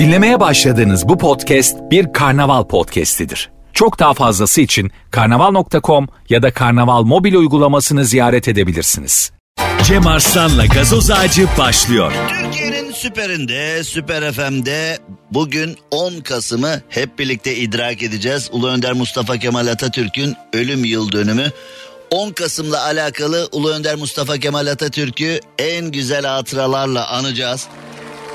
Dinlemeye başladığınız bu podcast bir Karnaval podcastidir. Çok daha fazlası için karnaval.com ya da Karnaval mobil uygulamasını ziyaret edebilirsiniz. Cem Arslan'la Gazoz Ağacı başlıyor. Türkiye'nin süperinde, Süper FM'de bugün 10 Kasım'ı hep birlikte idrak edeceğiz. Ulu Önder Mustafa Kemal Atatürk'ün ölüm yıl dönümü. 10 Kasım'la alakalı Ulu Önder Mustafa Kemal Atatürk'ü en güzel hatıralarla anacağız.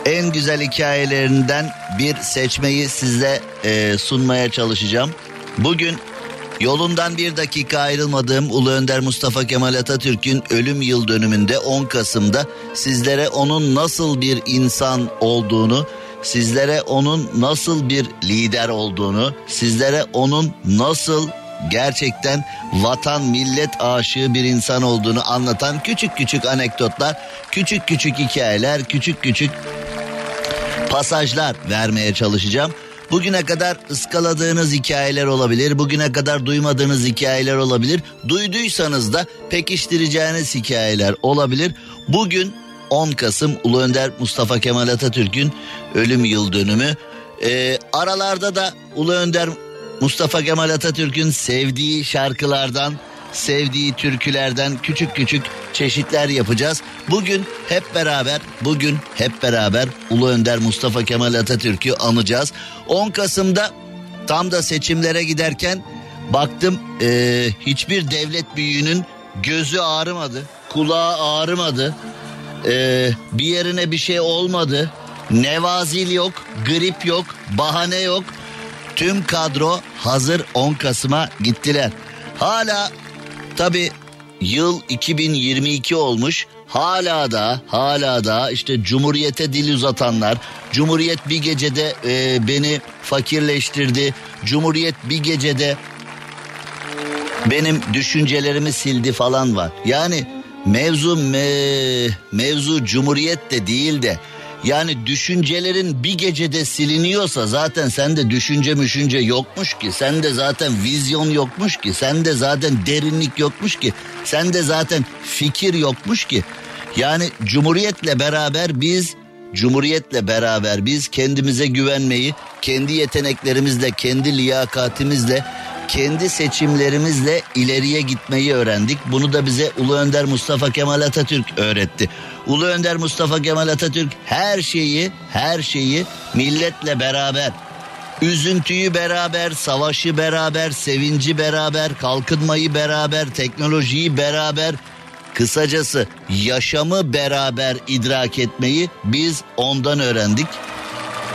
En güzel hikayelerinden bir seçmeyi size sunmaya çalışacağım. Bugün yolundan bir dakika ayrılmadığım Ulu Önder Mustafa Kemal Atatürk'ün ölüm yıl dönümünde 10 Kasım'da sizlere onun nasıl bir insan olduğunu, sizlere onun nasıl bir lider olduğunu, sizlere onun nasıl gerçekten vatan millet aşığı bir insan olduğunu anlatan küçük küçük anekdotlar, küçük küçük hikayeler, küçük küçük pasajlar vermeye çalışacağım. Bugüne kadar ıskaladığınız hikayeler olabilir, bugüne kadar duymadığınız hikayeler olabilir, duyduysanız da pekiştireceğiniz hikayeler olabilir. Bugün 10 Kasım Ulu Önder Mustafa Kemal Atatürk'ün ölüm yıl dönümü. Aralarda da Ulu Önder Mustafa Kemal Atatürk'ün sevdiği şarkılardan, sevdiği türkülerden küçük küçük çeşitler yapacağız. Bugün hep beraber Ulu Önder Mustafa Kemal Atatürk'ü anacağız. 10 Kasım'da tam da seçimlere giderken baktım hiçbir devlet büyüğünün gözü ağrımadı, kulağı ağrımadı, bir yerine bir şey olmadı, nevazil yok, grip yok, bahane yok. Tüm kadro hazır 10 Kasım'a gittiler. Hala tabii yıl 2022 olmuş. Hala da işte Cumhuriyet'e dil uzatanlar, Cumhuriyet bir gecede beni fakirleştirdi, Cumhuriyet bir gecede benim düşüncelerimi sildi falan var. Yani mevzu Cumhuriyet de değil de, yani düşüncelerin bir gecede siliniyorsa zaten sende düşünce müşünce yokmuş ki, sende zaten vizyon yokmuş ki, sende zaten derinlik yokmuş ki, sende zaten fikir yokmuş ki. Yani Cumhuriyetle beraber biz kendimize güvenmeyi, kendi yeteneklerimizle, kendi liyakatimizle, kendi seçimlerimizle ileriye gitmeyi öğrendik. Bunu da bize Ulu Önder Mustafa Kemal Atatürk öğretti. Ulu Önder Mustafa Kemal Atatürk her şeyi milletle beraber, üzüntüyü beraber, savaşı beraber, sevinci beraber, kalkınmayı beraber, teknolojiyi beraber, kısacası yaşamı beraber idrak etmeyi biz ondan öğrendik.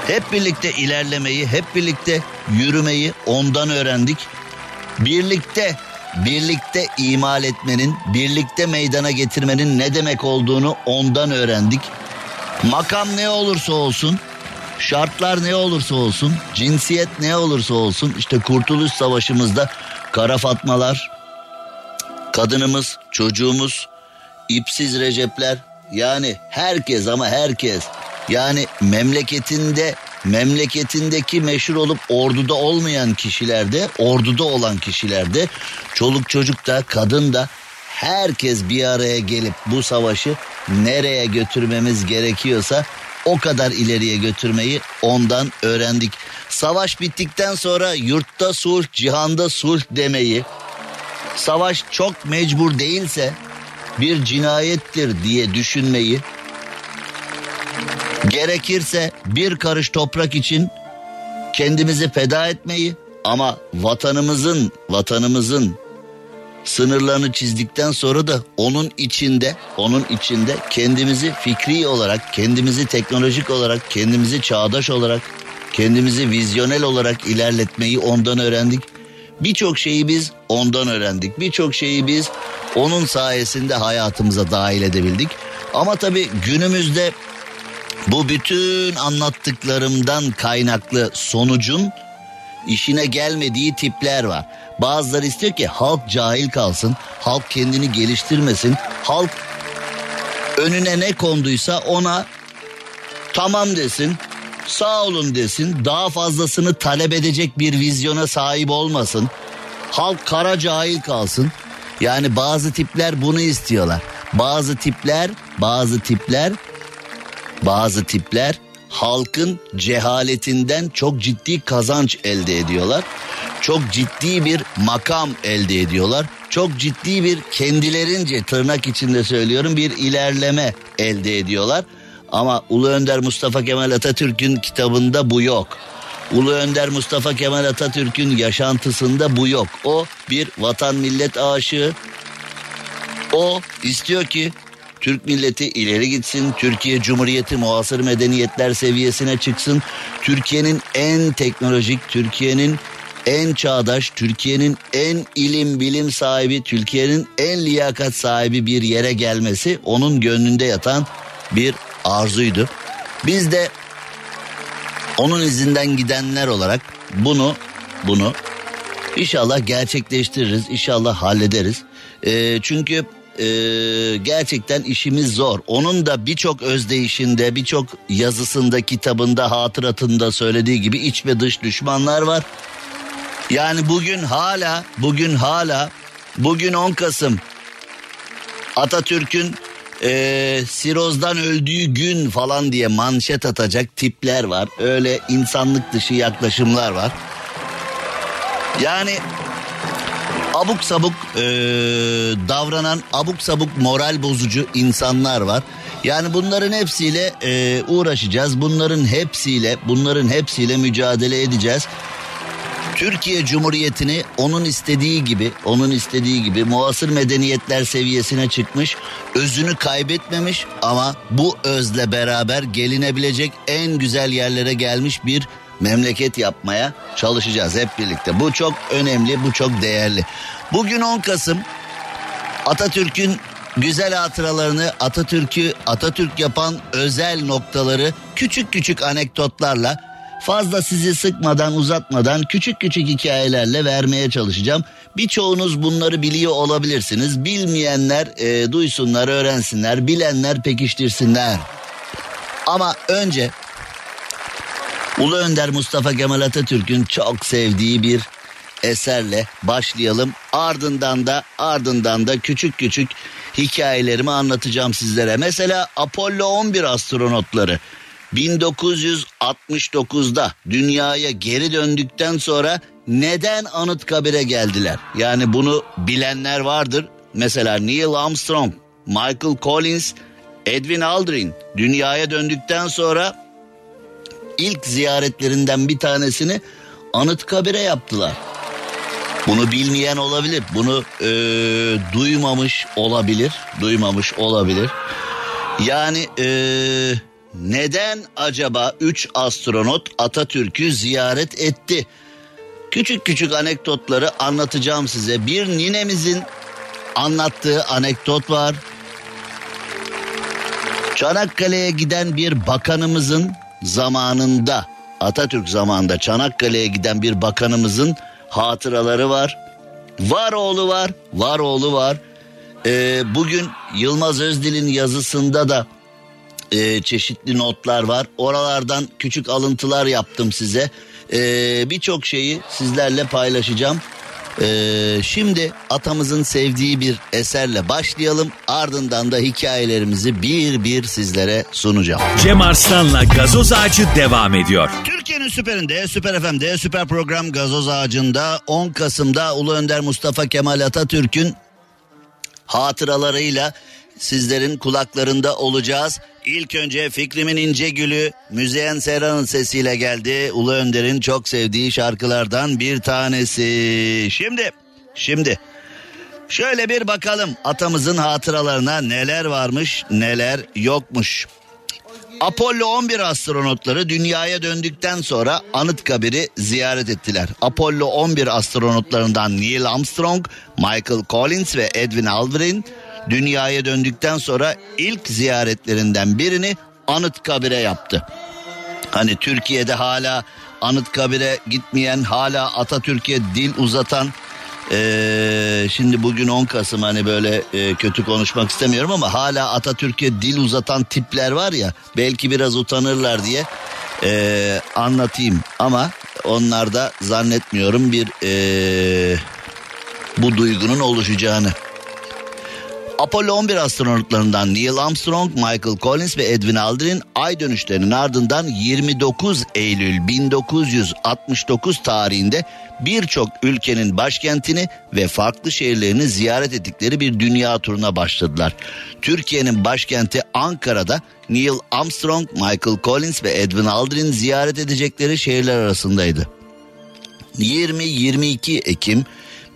Hep birlikte ilerlemeyi, hep birlikte yürümeyi ondan öğrendik. Birlikte imal etmenin, birlikte meydana getirmenin ne demek olduğunu ondan öğrendik. Makam ne olursa olsun, şartlar ne olursa olsun, cinsiyet ne olursa olsun, işte Kurtuluş Savaşı'mızda Kara Fatmalar, kadınımız, çocuğumuz, ipsiz Recepler, yani herkes, yani memleketindeki meşhur olup orduda olmayan kişilerde, orduda olan kişilerde, çoluk çocuk da, kadın da, herkes bir araya gelip bu savaşı nereye götürmemiz gerekiyorsa o kadar ileriye götürmeyi ondan öğrendik. Savaş bittikten sonra yurtta sulh, cihanda sulh demeyi, savaş çok mecbur değilse bir cinayettir diye düşünmeyi, gerekirse bir karış toprak için kendimizi feda etmeyi, ama vatanımızın sınırlarını çizdikten sonra da onun içinde kendimizi fikri olarak, kendimizi teknolojik olarak, kendimizi çağdaş olarak, kendimizi vizyonel olarak ilerletmeyi ondan öğrendik. Birçok şeyi biz ondan öğrendik. Birçok şeyi biz onun sayesinde hayatımıza dahil edebildik. Ama tabii günümüzde Bu bütün anlattıklarımdan kaynaklı sonucun işine gelmediği tipler var. Bazıları istiyor ki halk cahil kalsın, halk kendini geliştirmesin, halk önüne ne konduysa ona tamam desin, sağ olun desin, daha fazlasını talep edecek bir vizyona sahip olmasın, halk kara cahil kalsın. Yani bazı tipler bunu istiyorlar. Bazı tipler halkın cehaletinden çok ciddi kazanç elde ediyorlar. Çok ciddi bir makam elde ediyorlar. Çok ciddi bir kendilerince, tırnak içinde söylüyorum, bir ilerleme elde ediyorlar. Ama Ulu Önder Mustafa Kemal Atatürk'ün kitabında bu yok. Ulu Önder Mustafa Kemal Atatürk'ün yaşantısında bu yok. O bir vatan millet aşığı. O istiyor ki Türk milleti ileri gitsin, Türkiye Cumhuriyeti muasır medeniyetler seviyesine çıksın. Türkiye'nin en teknolojik, Türkiye'nin en çağdaş, Türkiye'nin en ilim bilim sahibi, Türkiye'nin en liyakat sahibi bir yere gelmesi onun gönlünde yatan bir arzuydu. Biz de onun izinden gidenler olarak bunu inşallah gerçekleştiririz, inşallah hallederiz. Çünkü gerçekten işimiz zor. Onun da birçok özdeyişinde, birçok yazısında, kitabında, hatıratında söylediği gibi iç ve dış düşmanlar var. Yani bugün 10 Kasım Atatürk'ün sirozdan öldüğü gün falan diye manşet atacak tipler var. Öyle insanlık dışı yaklaşımlar var. Yani abuk sabuk davranan, abuk sabuk moral bozucu insanlar var. Yani bunların hepsiyle uğraşacağız. Bunların hepsiyle mücadele edeceğiz. Türkiye Cumhuriyeti'ni onun istediği gibi muasır medeniyetler seviyesine çıkmış, özünü kaybetmemiş ama bu özle beraber gelinebilecek en güzel yerlere gelmiş bir memleket yapmaya çalışacağız hep birlikte. Bu çok önemli, bu çok değerli. Bugün 10 Kasım Atatürk'ün güzel hatıralarını, Atatürk'ü Atatürk yapan özel noktaları küçük küçük anekdotlarla, fazla sizi sıkmadan, uzatmadan, küçük küçük hikayelerle vermeye çalışacağım. Birçoğunuz bunları biliyor olabilirsiniz. Bilmeyenler duysunlar, öğrensinler. Bilenler pekiştirsinler. Ama önce Ulu Önder Mustafa Kemal Atatürk'ün çok sevdiği bir eserle başlayalım. Ardından da küçük küçük hikayelerimi anlatacağım sizlere. Mesela Apollo 11 astronotları 1969'da dünyaya geri döndükten sonra neden Anıtkabir'e geldiler? Yani bunu bilenler vardır. Mesela Neil Armstrong, Michael Collins, Edwin Aldrin dünyaya döndükten sonra ilk ziyaretlerinden bir tanesini Anıtkabir'e yaptılar. Bunu bilmeyen olabilir, bunu duymamış olabilir. Yani neden acaba 3 astronot Atatürk'ü ziyaret etti? Küçük küçük anekdotları anlatacağım size. Bir ninemizin anlattığı anekdot var. Çanakkale'ye giden bir bakanımızın zamanında, Atatürk zamanında Çanakkale'ye giden bir bakanımızın hatıraları var. Var oğlu var. Bugün Yılmaz Özdil'in yazısında da çeşitli notlar var. Oralardan küçük alıntılar yaptım size. Birçok şeyi sizlerle paylaşacağım. Şimdi atamızın sevdiği bir eserle başlayalım. Ardından da hikayelerimizi bir bir sizlere sunacağım. Cem Arslan'la Gazoz Ağacı devam ediyor. Türkiye'nin süperinde, Süper FM'de, süper program Gazoz Ağacı'nda 10 Kasım'da Ulu Önder Mustafa Kemal Atatürk'ün hatıralarıyla sizlerin kulaklarında olacağız. İlk önce Fikrimin İnce Gülü Müzeyyen Senar'ın sesiyle geldi. Ulu Önder'in çok sevdiği şarkılardan bir tanesi. Şimdi şöyle bir bakalım atamızın hatıralarına neler varmış, neler yokmuş. Apollo 11 astronotları dünyaya döndükten sonra Anıtkabir'i ziyaret ettiler. Apollo 11 astronotlarından Neil Armstrong, Michael Collins ve Edwin Aldrin dünyaya döndükten sonra ilk ziyaretlerinden birini Anıtkabir'e yaptı. Hani Türkiye'de hala Anıtkabir'e gitmeyen, hala Atatürk'e dil uzatan, şimdi bugün 10 Kasım hani böyle kötü konuşmak istemiyorum ama hala Atatürk'e dil uzatan tipler var ya, belki biraz utanırlar diye anlatayım ama onlar da zannetmiyorum bir bu duygunun oluşacağını. Apollo 11 astronotlarından Neil Armstrong, Michael Collins ve Edwin Aldrin ay dönüşlerinin ardından 29 Eylül 1969 tarihinde birçok ülkenin başkentini ve farklı şehirlerini ziyaret ettikleri bir dünya turuna başladılar. Türkiye'nin başkenti Ankara'da Neil Armstrong, Michael Collins ve Edwin Aldrin ziyaret edecekleri şehirler arasındaydı. 20-22 Ekim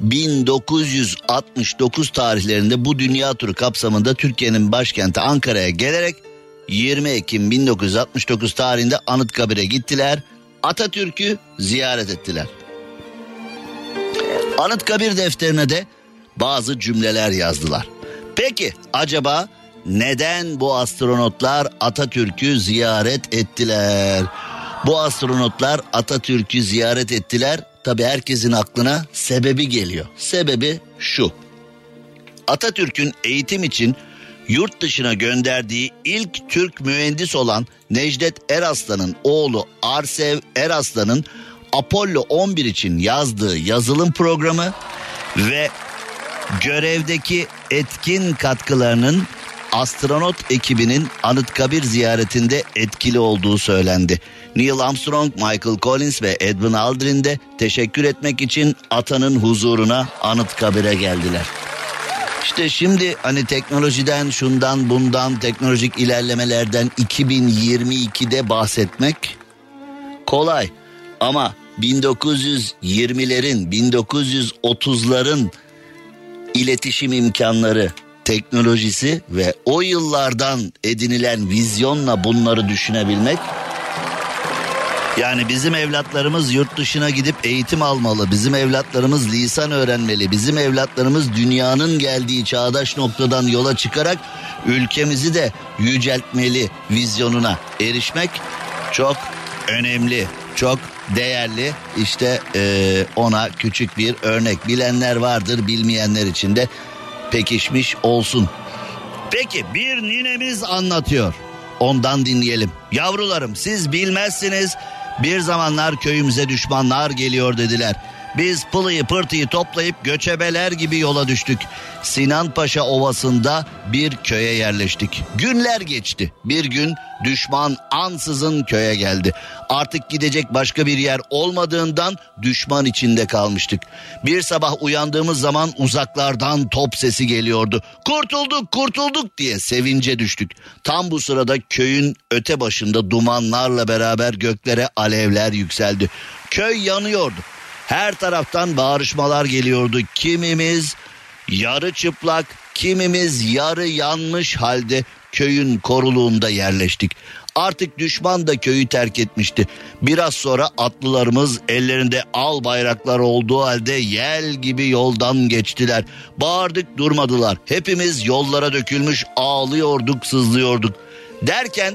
1969 tarihlerinde bu dünya turu kapsamında Türkiye'nin başkenti Ankara'ya gelerek 20 Ekim 1969 tarihinde Anıtkabir'e gittiler. Atatürk'ü ziyaret ettiler. Anıtkabir defterine de bazı cümleler yazdılar. Peki acaba neden bu astronotlar Atatürk'ü ziyaret ettiler? Bu astronotlar Atatürk'ü ziyaret ettiler. Tabii herkesin aklına sebebi geliyor. Sebebi şu: Atatürk'ün eğitim için yurt dışına gönderdiği ilk Türk mühendis olan Necdet Eraslan'ın oğlu Arsev Eraslan'ın Apollo 11 için yazdığı yazılım programı ve görevdeki etkin katkılarının astronot ekibinin Anıtkabir ziyaretinde etkili olduğu söylendi. Neil Armstrong, Michael Collins ve Edwin Aldrin de teşekkür etmek için atanın huzuruna Anıtkabir'e geldiler. İşte şimdi hani teknolojiden, şundan bundan, teknolojik ilerlemelerden 2022'de bahsetmek kolay. Ama 1920'lerin, 1930'ların iletişim imkanları, teknolojisi ve o yıllardan edinilen vizyonla bunları düşünebilmek. Yani bizim evlatlarımız yurt dışına gidip eğitim almalı, bizim evlatlarımız lisan öğrenmeli, bizim evlatlarımız dünyanın geldiği çağdaş noktadan yola çıkarak ülkemizi de yüceltmeli vizyonuna erişmek çok önemli, çok değerli. İşte ona küçük bir örnek. Bilenler vardır, bilmeyenler için de pekişmiş olsun. Peki bir ninemiz anlatıyor. Ondan dinleyelim. Yavrularım siz bilmezsiniz. Bir zamanlar köyümüze düşmanlar geliyor dediler. Biz pılıyı pırtıyı toplayıp göçebeler gibi yola düştük. Sinan Paşa Ovası'nda bir köye yerleştik. Günler geçti. Bir gün düşman ansızın köye geldi. Artık gidecek başka bir yer olmadığından düşman içinde kalmıştık. Bir sabah uyandığımız zaman uzaklardan top sesi geliyordu. Kurtulduk, kurtulduk diye sevince düştük. Tam bu sırada köyün öte başında dumanlarla beraber göklere alevler yükseldi. Köy yanıyordu. Her taraftan bağırışmalar geliyordu. Kimimiz yarı çıplak, kimimiz yarı yanmış halde köyün koruluğunda yerleştik. Artık düşman da köyü terk etmişti. Biraz sonra atlılarımız ellerinde al bayraklar olduğu halde yel gibi yoldan geçtiler. Bağırdık, durmadılar. Hepimiz yollara dökülmüş ağlıyorduk, sızlıyorduk. Derken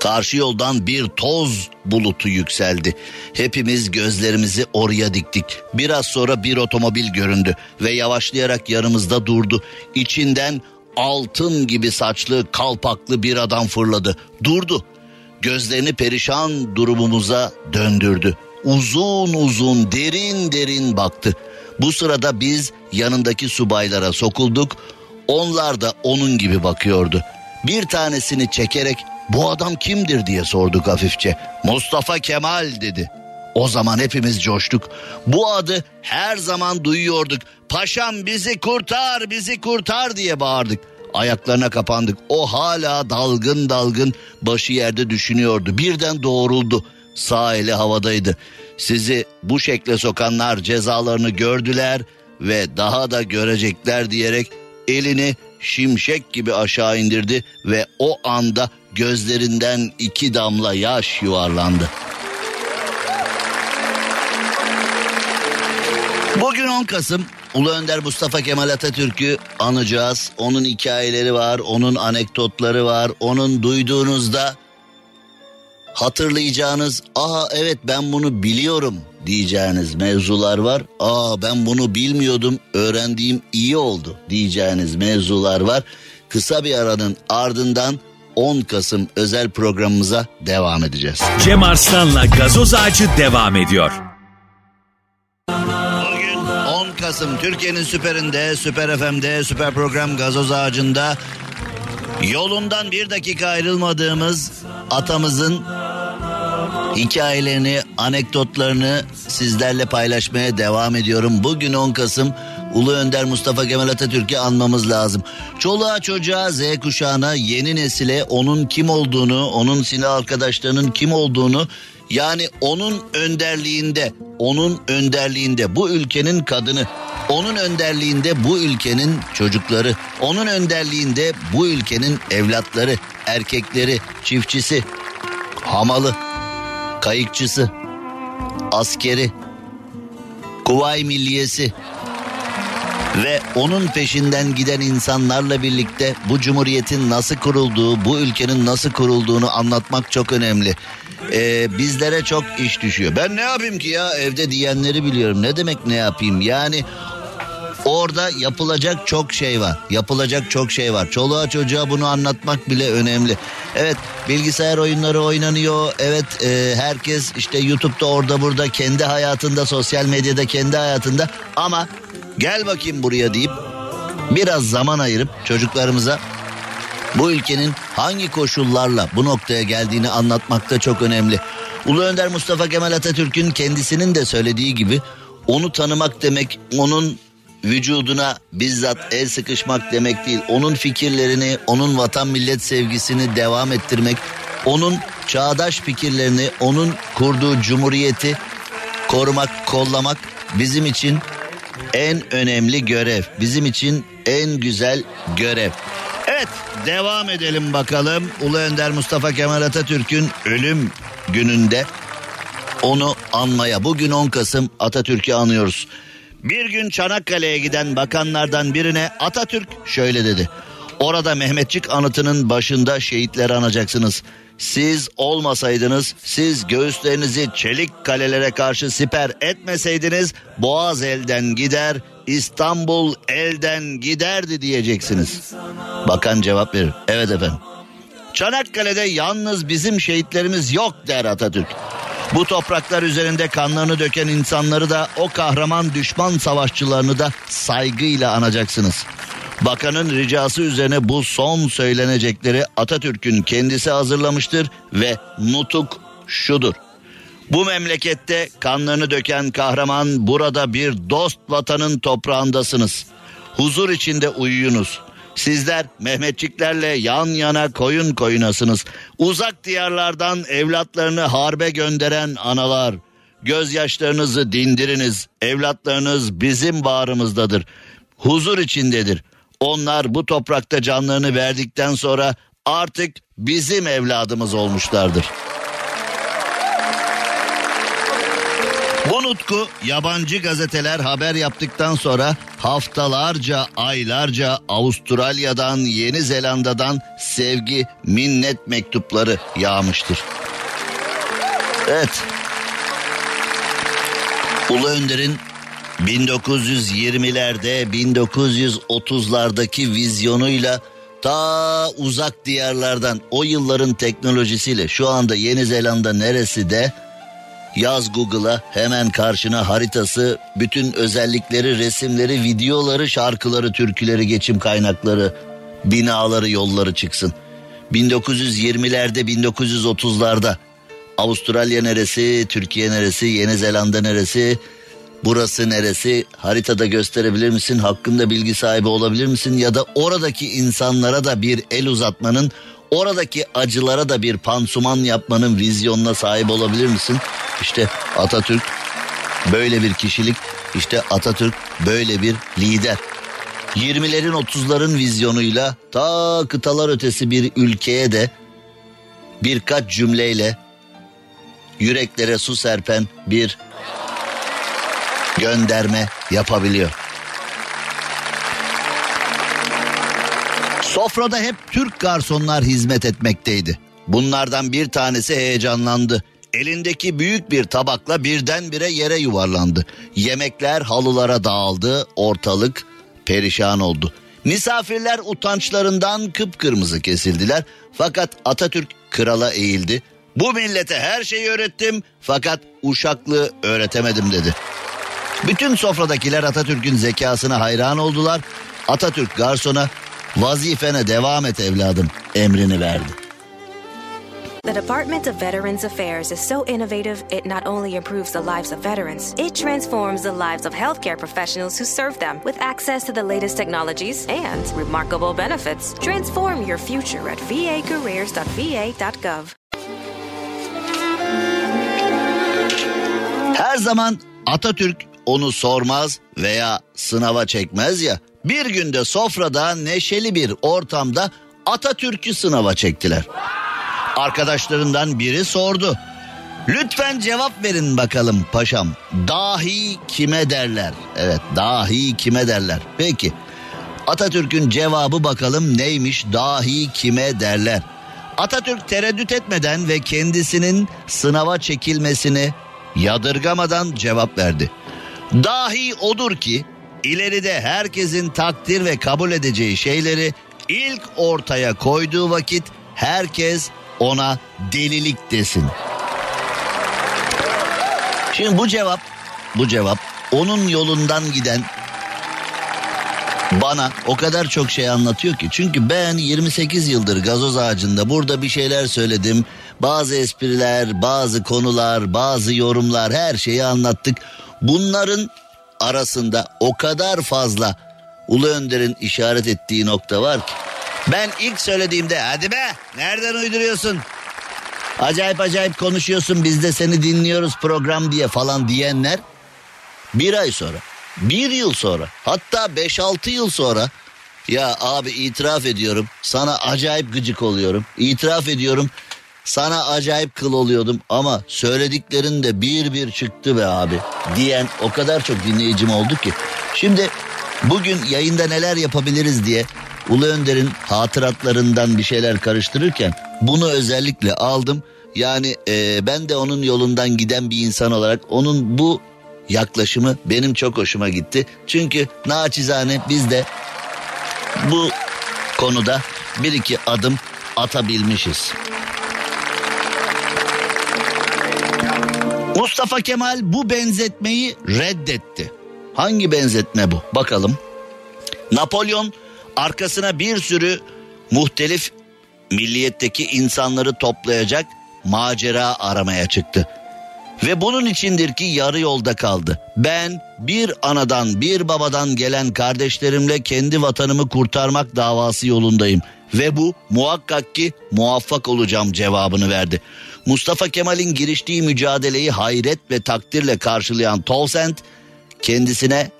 karşı yoldan bir toz bulutu yükseldi. Hepimiz gözlerimizi oraya diktik. Biraz sonra bir otomobil göründü ve yavaşlayarak yanımızda durdu. İçinden altın gibi saçlı, kalpaklı bir adam fırladı. Durdu. Gözlerini perişan durumumuza döndürdü. Uzun uzun, derin derin baktı. Bu sırada biz yanındaki subaylara sokulduk. Onlar da onun gibi bakıyordu. Bir tanesini çekerek "Bu adam kimdir?" diye sorduk hafifçe. "Mustafa Kemal" dedi. O zaman hepimiz coştuk. Bu adı her zaman duyuyorduk. "Paşam bizi kurtar, bizi kurtar" diye bağırdık. Ayaklarına kapandık. O hala dalgın dalgın başı yerde düşünüyordu. Birden doğruldu. Sağ eli havadaydı. "Sizi bu şekle sokanlar cezalarını gördüler ve daha da görecekler" diyerek elini şimşek gibi aşağı indirdi ve o anda gözlerinden 2 damla yaş yuvarlandı. Bugün 10 Kasım Ulu Önder Mustafa Kemal Atatürk'ü anacağız. Onun hikayeleri var, onun anekdotları var. Onun duyduğunuzda hatırlayacağınız, aha evet ben bunu biliyorum diyeceğiniz mevzular var. Aa ben bunu bilmiyordum, öğrendiğim iyi oldu diyeceğiniz mevzular var. Kısa bir aranın ardından 10 Kasım özel programımıza devam edeceğiz. Cem Arslan'la Gazoz Ağacı devam ediyor. Bugün 10 Kasım Türkiye'nin süperinde, Süper FM'de, süper program Gazoz Ağacı'nda yolundan bir dakika ayrılmadığımız atamızın hikayelerini, anekdotlarını sizlerle paylaşmaya devam ediyorum. Bugün 10 Kasım Ulu Önder Mustafa Kemal Atatürk'ü anmamız lazım. Çoluğa çocuğa, Z kuşağına, yeni nesile onun kim olduğunu, onun silah arkadaşlarının kim olduğunu, yani onun önderliğinde bu ülkenin kadını, onun önderliğinde bu ülkenin çocukları, onun önderliğinde bu ülkenin evlatları, erkekleri, çiftçisi, hamalı, kayıkçısı, askeri, Kuvayi Milliyesi ve onun peşinden giden insanlarla birlikte bu cumhuriyetin nasıl kurulduğu, bu ülkenin nasıl kurulduğunu anlatmak çok önemli. Bizlere çok iş düşüyor. Ben ne yapayım ki ya evde diyenleri biliyorum. Ne demek ne yapayım? Yani orada yapılacak çok şey var. Yapılacak çok şey var. Çoluğa çocuğa bunu anlatmak bile önemli. Evet, bilgisayar oyunları oynanıyor. Evet, herkes işte YouTube'da, orada burada, kendi hayatında, sosyal medyada, kendi hayatında, ama gel bakayım buraya deyip biraz zaman ayırıp çocuklarımıza bu ülkenin hangi koşullarla bu noktaya geldiğini anlatmak da çok önemli. Ulu Önder Mustafa Kemal Atatürk'ün kendisinin de söylediği gibi onu tanımak demek, onun vücuduna bizzat el sıkışmak demek değil. Onun fikirlerini, onun vatan millet sevgisini devam ettirmek, onun çağdaş fikirlerini, onun kurduğu cumhuriyeti korumak, kollamak bizim için en önemli görev. Bizim için en güzel görev. Evet, devam edelim bakalım. Ulu Önder Mustafa Kemal Atatürk'ün ölüm gününde onu anmaya. Bugün 10 Kasım Atatürk'ü anıyoruz. Bir gün Çanakkale'ye giden bakanlardan birine Atatürk şöyle dedi: orada Mehmetçik anıtının başında şehitleri anacaksınız. Siz olmasaydınız, siz göğüslerinizi çelik kalelere karşı siper etmeseydiniz, Boğaz elden gider, İstanbul elden giderdi diyeceksiniz. Bakan cevap verir: evet efendim. Çanakkale'de yalnız bizim şehitlerimiz yok der Atatürk. Bu topraklar üzerinde kanlarını döken insanları da, o kahraman düşman savaşçılarını da saygıyla anacaksınız. Bakanın ricası üzerine bu son söylenecekleri Atatürk'ün kendisi hazırlamıştır ve nutuk şudur: bu memlekette kanlarını döken kahraman, burada bir dost vatanın toprağındasınız. Huzur içinde uyuyunuz. Sizler Mehmetçiklerle yan yana, koyun koyunasınız. Uzak diyarlardan evlatlarını harbe gönderen analar, gözyaşlarınızı dindiriniz. Evlatlarınız bizim bağrımızdadır, huzur içindedir. Onlar bu toprakta canlarını verdikten sonra artık bizim evladımız olmuşlardır. Bu nutku yabancı gazeteler haber yaptıktan sonra haftalarca, aylarca Avustralya'dan, Yeni Zelanda'dan sevgi, minnet mektupları yağmıştır. Evet. Ulu Önder'in 1920'lerde, 1930'lardaki vizyonuyla, ta uzak diyarlardan, o yılların teknolojisiyle, şu anda Yeni Zelanda neresi de yaz Google'a, hemen karşına haritası, bütün özellikleri, resimleri, videoları, şarkıları, türküleri, geçim kaynakları, binaları, yolları çıksın. 1920'lerde, 1930'larda Avustralya neresi, Türkiye neresi, Yeni Zelanda neresi, burası neresi, haritada gösterebilir misin? Hakkında bilgi sahibi olabilir misin? Ya da oradaki insanlara da bir el uzatmanın, oradaki acılara da bir pansuman yapmanın vizyonuna sahip olabilir misin? İşte Atatürk böyle bir kişilik, işte Atatürk böyle bir lider. 20'lerin 30'ların vizyonuyla ta kıtalar ötesi bir ülkeye de birkaç cümleyle yüreklere su serpen bir gönderme yapabiliyor. Sofrada hep Türk garsonlar hizmet etmekteydi. Bunlardan bir tanesi heyecanlandı. Elindeki büyük bir tabakla birdenbire yere yuvarlandı. Yemekler halılara dağıldı, ortalık perişan oldu. Misafirler utançlarından kıpkırmızı kesildiler. Fakat Atatürk krala eğildi. Bu millete her şeyi öğrettim fakat uşaklığı öğretemedim dedi. Bütün sofradakiler Atatürk'ün zekasına hayran oldular. Atatürk garsona vazifene devam et evladım emrini verdi. The Department of Veterans Affairs is so innovative, it not only improves the lives of veterans, it transforms the lives of healthcare professionals who serve them. With access to the latest technologies and remarkable benefits, transform your future at vacareers.va.gov. Her zaman Atatürk onu sormaz veya sınava çekmez ya, bir günde sofrada neşeli bir ortamda Atatürk'ü sınava çektiler. Arkadaşlarından biri sordu. Lütfen cevap verin bakalım paşam. Dahi kime derler? Evet, dahi kime derler? Peki. Atatürk'ün cevabı bakalım neymiş? Dahi kime derler? Atatürk tereddüt etmeden ve kendisinin sınava çekilmesini yadırgamadan cevap verdi. Dahi odur ki ileride herkesin takdir ve kabul edeceği şeyleri ilk ortaya koyduğu vakit herkes ona delilik desin. Şimdi bu cevap onun yolundan giden bana o kadar çok şey anlatıyor ki. Çünkü ben 28 yıldır Gazoz Ağacı'nda burada bir şeyler söyledim. Bazı espriler, bazı konular, bazı yorumlar, her şeyi anlattık. Bunların arasında o kadar fazla Ulu Önder'in işaret ettiği nokta var ki. Ben ilk söylediğimde hadi be nereden uyduruyorsun, acayip acayip konuşuyorsun, biz de seni dinliyoruz program diye falan diyenler bir ay sonra, bir yıl sonra, hatta 5-6 yıl sonra ya abi itiraf ediyorum sana acayip gıcık oluyorum, itiraf ediyorum sana acayip kıl oluyordum ama söylediklerin de bir bir çıktı be abi diyen o kadar çok dinleyicim oldu ki. Şimdi bugün yayında neler yapabiliriz diye Ulu Önder'in hatıratlarından bir şeyler karıştırırken bunu özellikle aldım. Yani ben de onun yolundan giden bir insan olarak onun bu yaklaşımı benim çok hoşuma gitti. Çünkü naçizane biz de bu konuda bir iki adım atabilmişiz. Mustafa Kemal bu benzetmeyi reddetti. Hangi benzetme bu? Bakalım. Napolyon arkasına bir sürü muhtelif milliyetteki insanları toplayacak macera aramaya çıktı. Ve bunun içindir ki yarı yolda kaldı. Ben bir anadan bir babadan gelen kardeşlerimle kendi vatanımı kurtarmak davası yolundayım. Ve bu muhakkak ki muvaffak olacağım cevabını verdi. Mustafa Kemal'in giriştiği mücadeleyi hayret ve takdirle karşılayan Tolstoy kendisine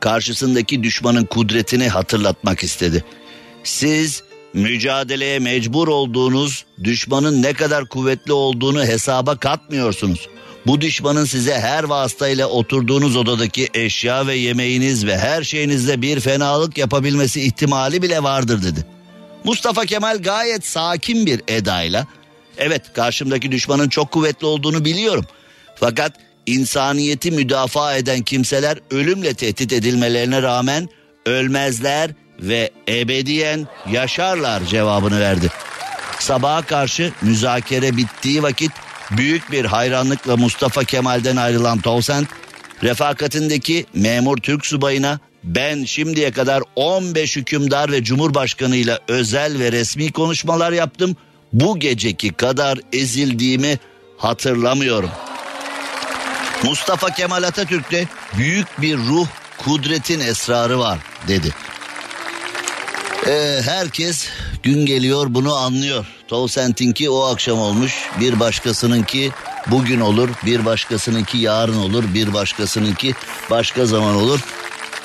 karşısındaki düşmanın kudretini hatırlatmak istedi. Siz mücadeleye mecbur olduğunuz düşmanın ne kadar kuvvetli olduğunu hesaba katmıyorsunuz. Bu düşmanın size her vasıtayla oturduğunuz odadaki eşya ve yemeğiniz ve her şeyinizle bir fenalık yapabilmesi ihtimali bile vardır dedi. Mustafa Kemal gayet sakin bir edayla, evet karşımdaki düşmanın çok kuvvetli olduğunu biliyorum fakat İnsaniyeti müdafaa eden kimseler ölümle tehdit edilmelerine rağmen ölmezler ve ebediyen yaşarlar cevabını verdi. Sabaha karşı müzakere bittiği vakit büyük bir hayranlıkla Mustafa Kemal'den ayrılan Tovsen, refakatindeki memur Türk subayına ben şimdiye kadar 15 hükümdar ve cumhurbaşkanıyla özel ve resmi konuşmalar yaptım. Bu geceki kadar ezildiğimi hatırlamıyorum. Mustafa Kemal Atatürk'te büyük bir ruh, kudretin esrarı var dedi. Herkes gün geliyor bunu anlıyor. Tolstoy'unki o akşam olmuş, bir başkasınınki bugün olur, bir başkasınınki yarın olur, bir başkasınınki başka zaman olur.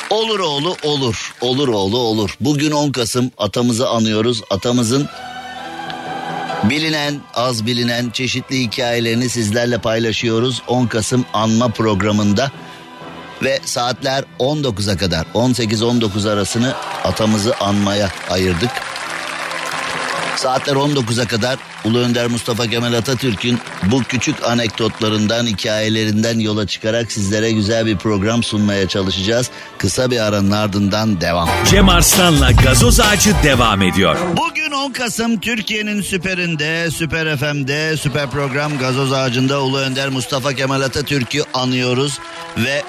Olur oğlu olur, olur oğlu olur. Bugün 10 Kasım atamızı anıyoruz. Atamızın bilinen, az bilinen çeşitli hikayelerini sizlerle paylaşıyoruz 10 Kasım anma programında ve saatler 19'a kadar, 18-19 arasını atamızı anmaya ayırdık. Saatler 19'a kadar Ulu Önder Mustafa Kemal Atatürk'ün bu küçük anekdotlarından, hikayelerinden yola çıkarak sizlere güzel bir program sunmaya çalışacağız. Kısa bir aranın ardından devam. Cem Arslan'la Gazoz Ağacı devam ediyor. Bugün 10 Kasım Türkiye'nin süperinde, Süper FM'de, süper program Gazoz Ağacı'nda Ulu Önder Mustafa Kemal Atatürk'ü anıyoruz ve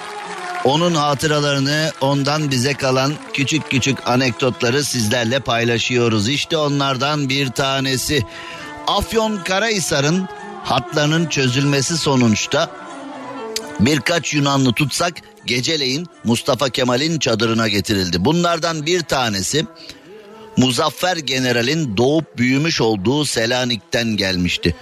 onun hatıralarını, ondan bize kalan küçük küçük anekdotları sizlerle paylaşıyoruz. İşte onlardan bir tanesi. Afyonkarahisar'ın hatlarının çözülmesi sonucunda birkaç Yunanlı tutsak geceleyin Mustafa Kemal'in çadırına getirildi. Bunlardan bir tanesi Muzaffer General'in doğup büyümüş olduğu Selanik'ten gelmişti.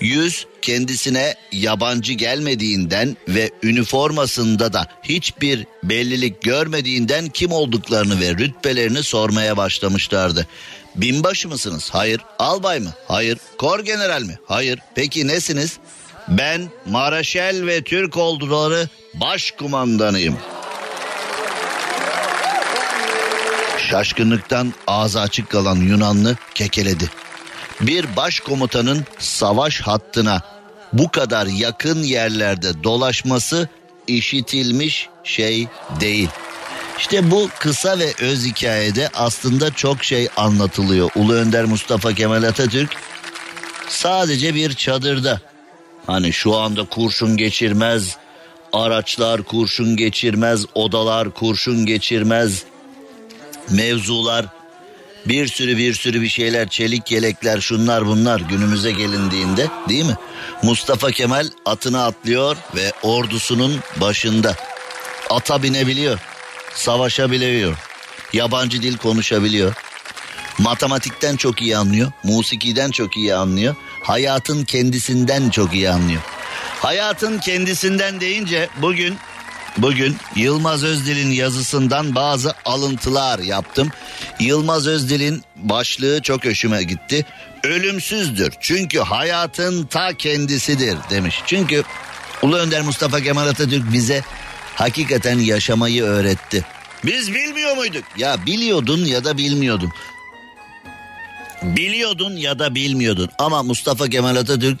Yüz kendisine yabancı gelmediğinden ve üniformasında da hiçbir bellilik görmediğinden kim olduklarını ve rütbelerini sormaya başlamışlardı. Binbaşı mısınız? Hayır. Albay mı? Hayır. Kor general mi? Hayır. Peki nesiniz? Ben Maraşel ve Türk Orduları Başkumandanıyım. Şaşkınlıktan ağzı açık kalan Yunanlı kekeledi. Bir başkomutanın savaş hattına bu kadar yakın yerlerde dolaşması işitilmiş şey değil. İşte bu kısa ve öz hikayede aslında çok şey anlatılıyor. Ulu Önder Mustafa Kemal Atatürk sadece bir çadırda, hani şu anda kurşun geçirmez, araçlar kurşun geçirmez, odalar kurşun geçirmez, mevzular bir sürü bir şeyler, çelik yelekler, şunlar bunlar günümüze gelindiğinde, değil mi? Mustafa Kemal atına atlıyor ve ordusunun başında. Ata binebiliyor, savaşabiliyor, yabancı dil konuşabiliyor, matematikten çok iyi anlıyor, musikiden çok iyi anlıyor, hayatın kendisinden çok iyi anlıyor. Hayatın kendisinden deyince Bugün Yılmaz Özdil'in yazısından bazı alıntılar yaptım. Yılmaz Özdil'in başlığı çok hoşuma gitti. Ölümsüzdür çünkü hayatın ta kendisidir demiş. Çünkü Ulu Önder Mustafa Kemal Atatürk bize hakikaten yaşamayı öğretti. Biz bilmiyor muyduk? Ya biliyordun ya da bilmiyordun. Biliyordun ya da bilmiyordun. Ama Mustafa Kemal Atatürk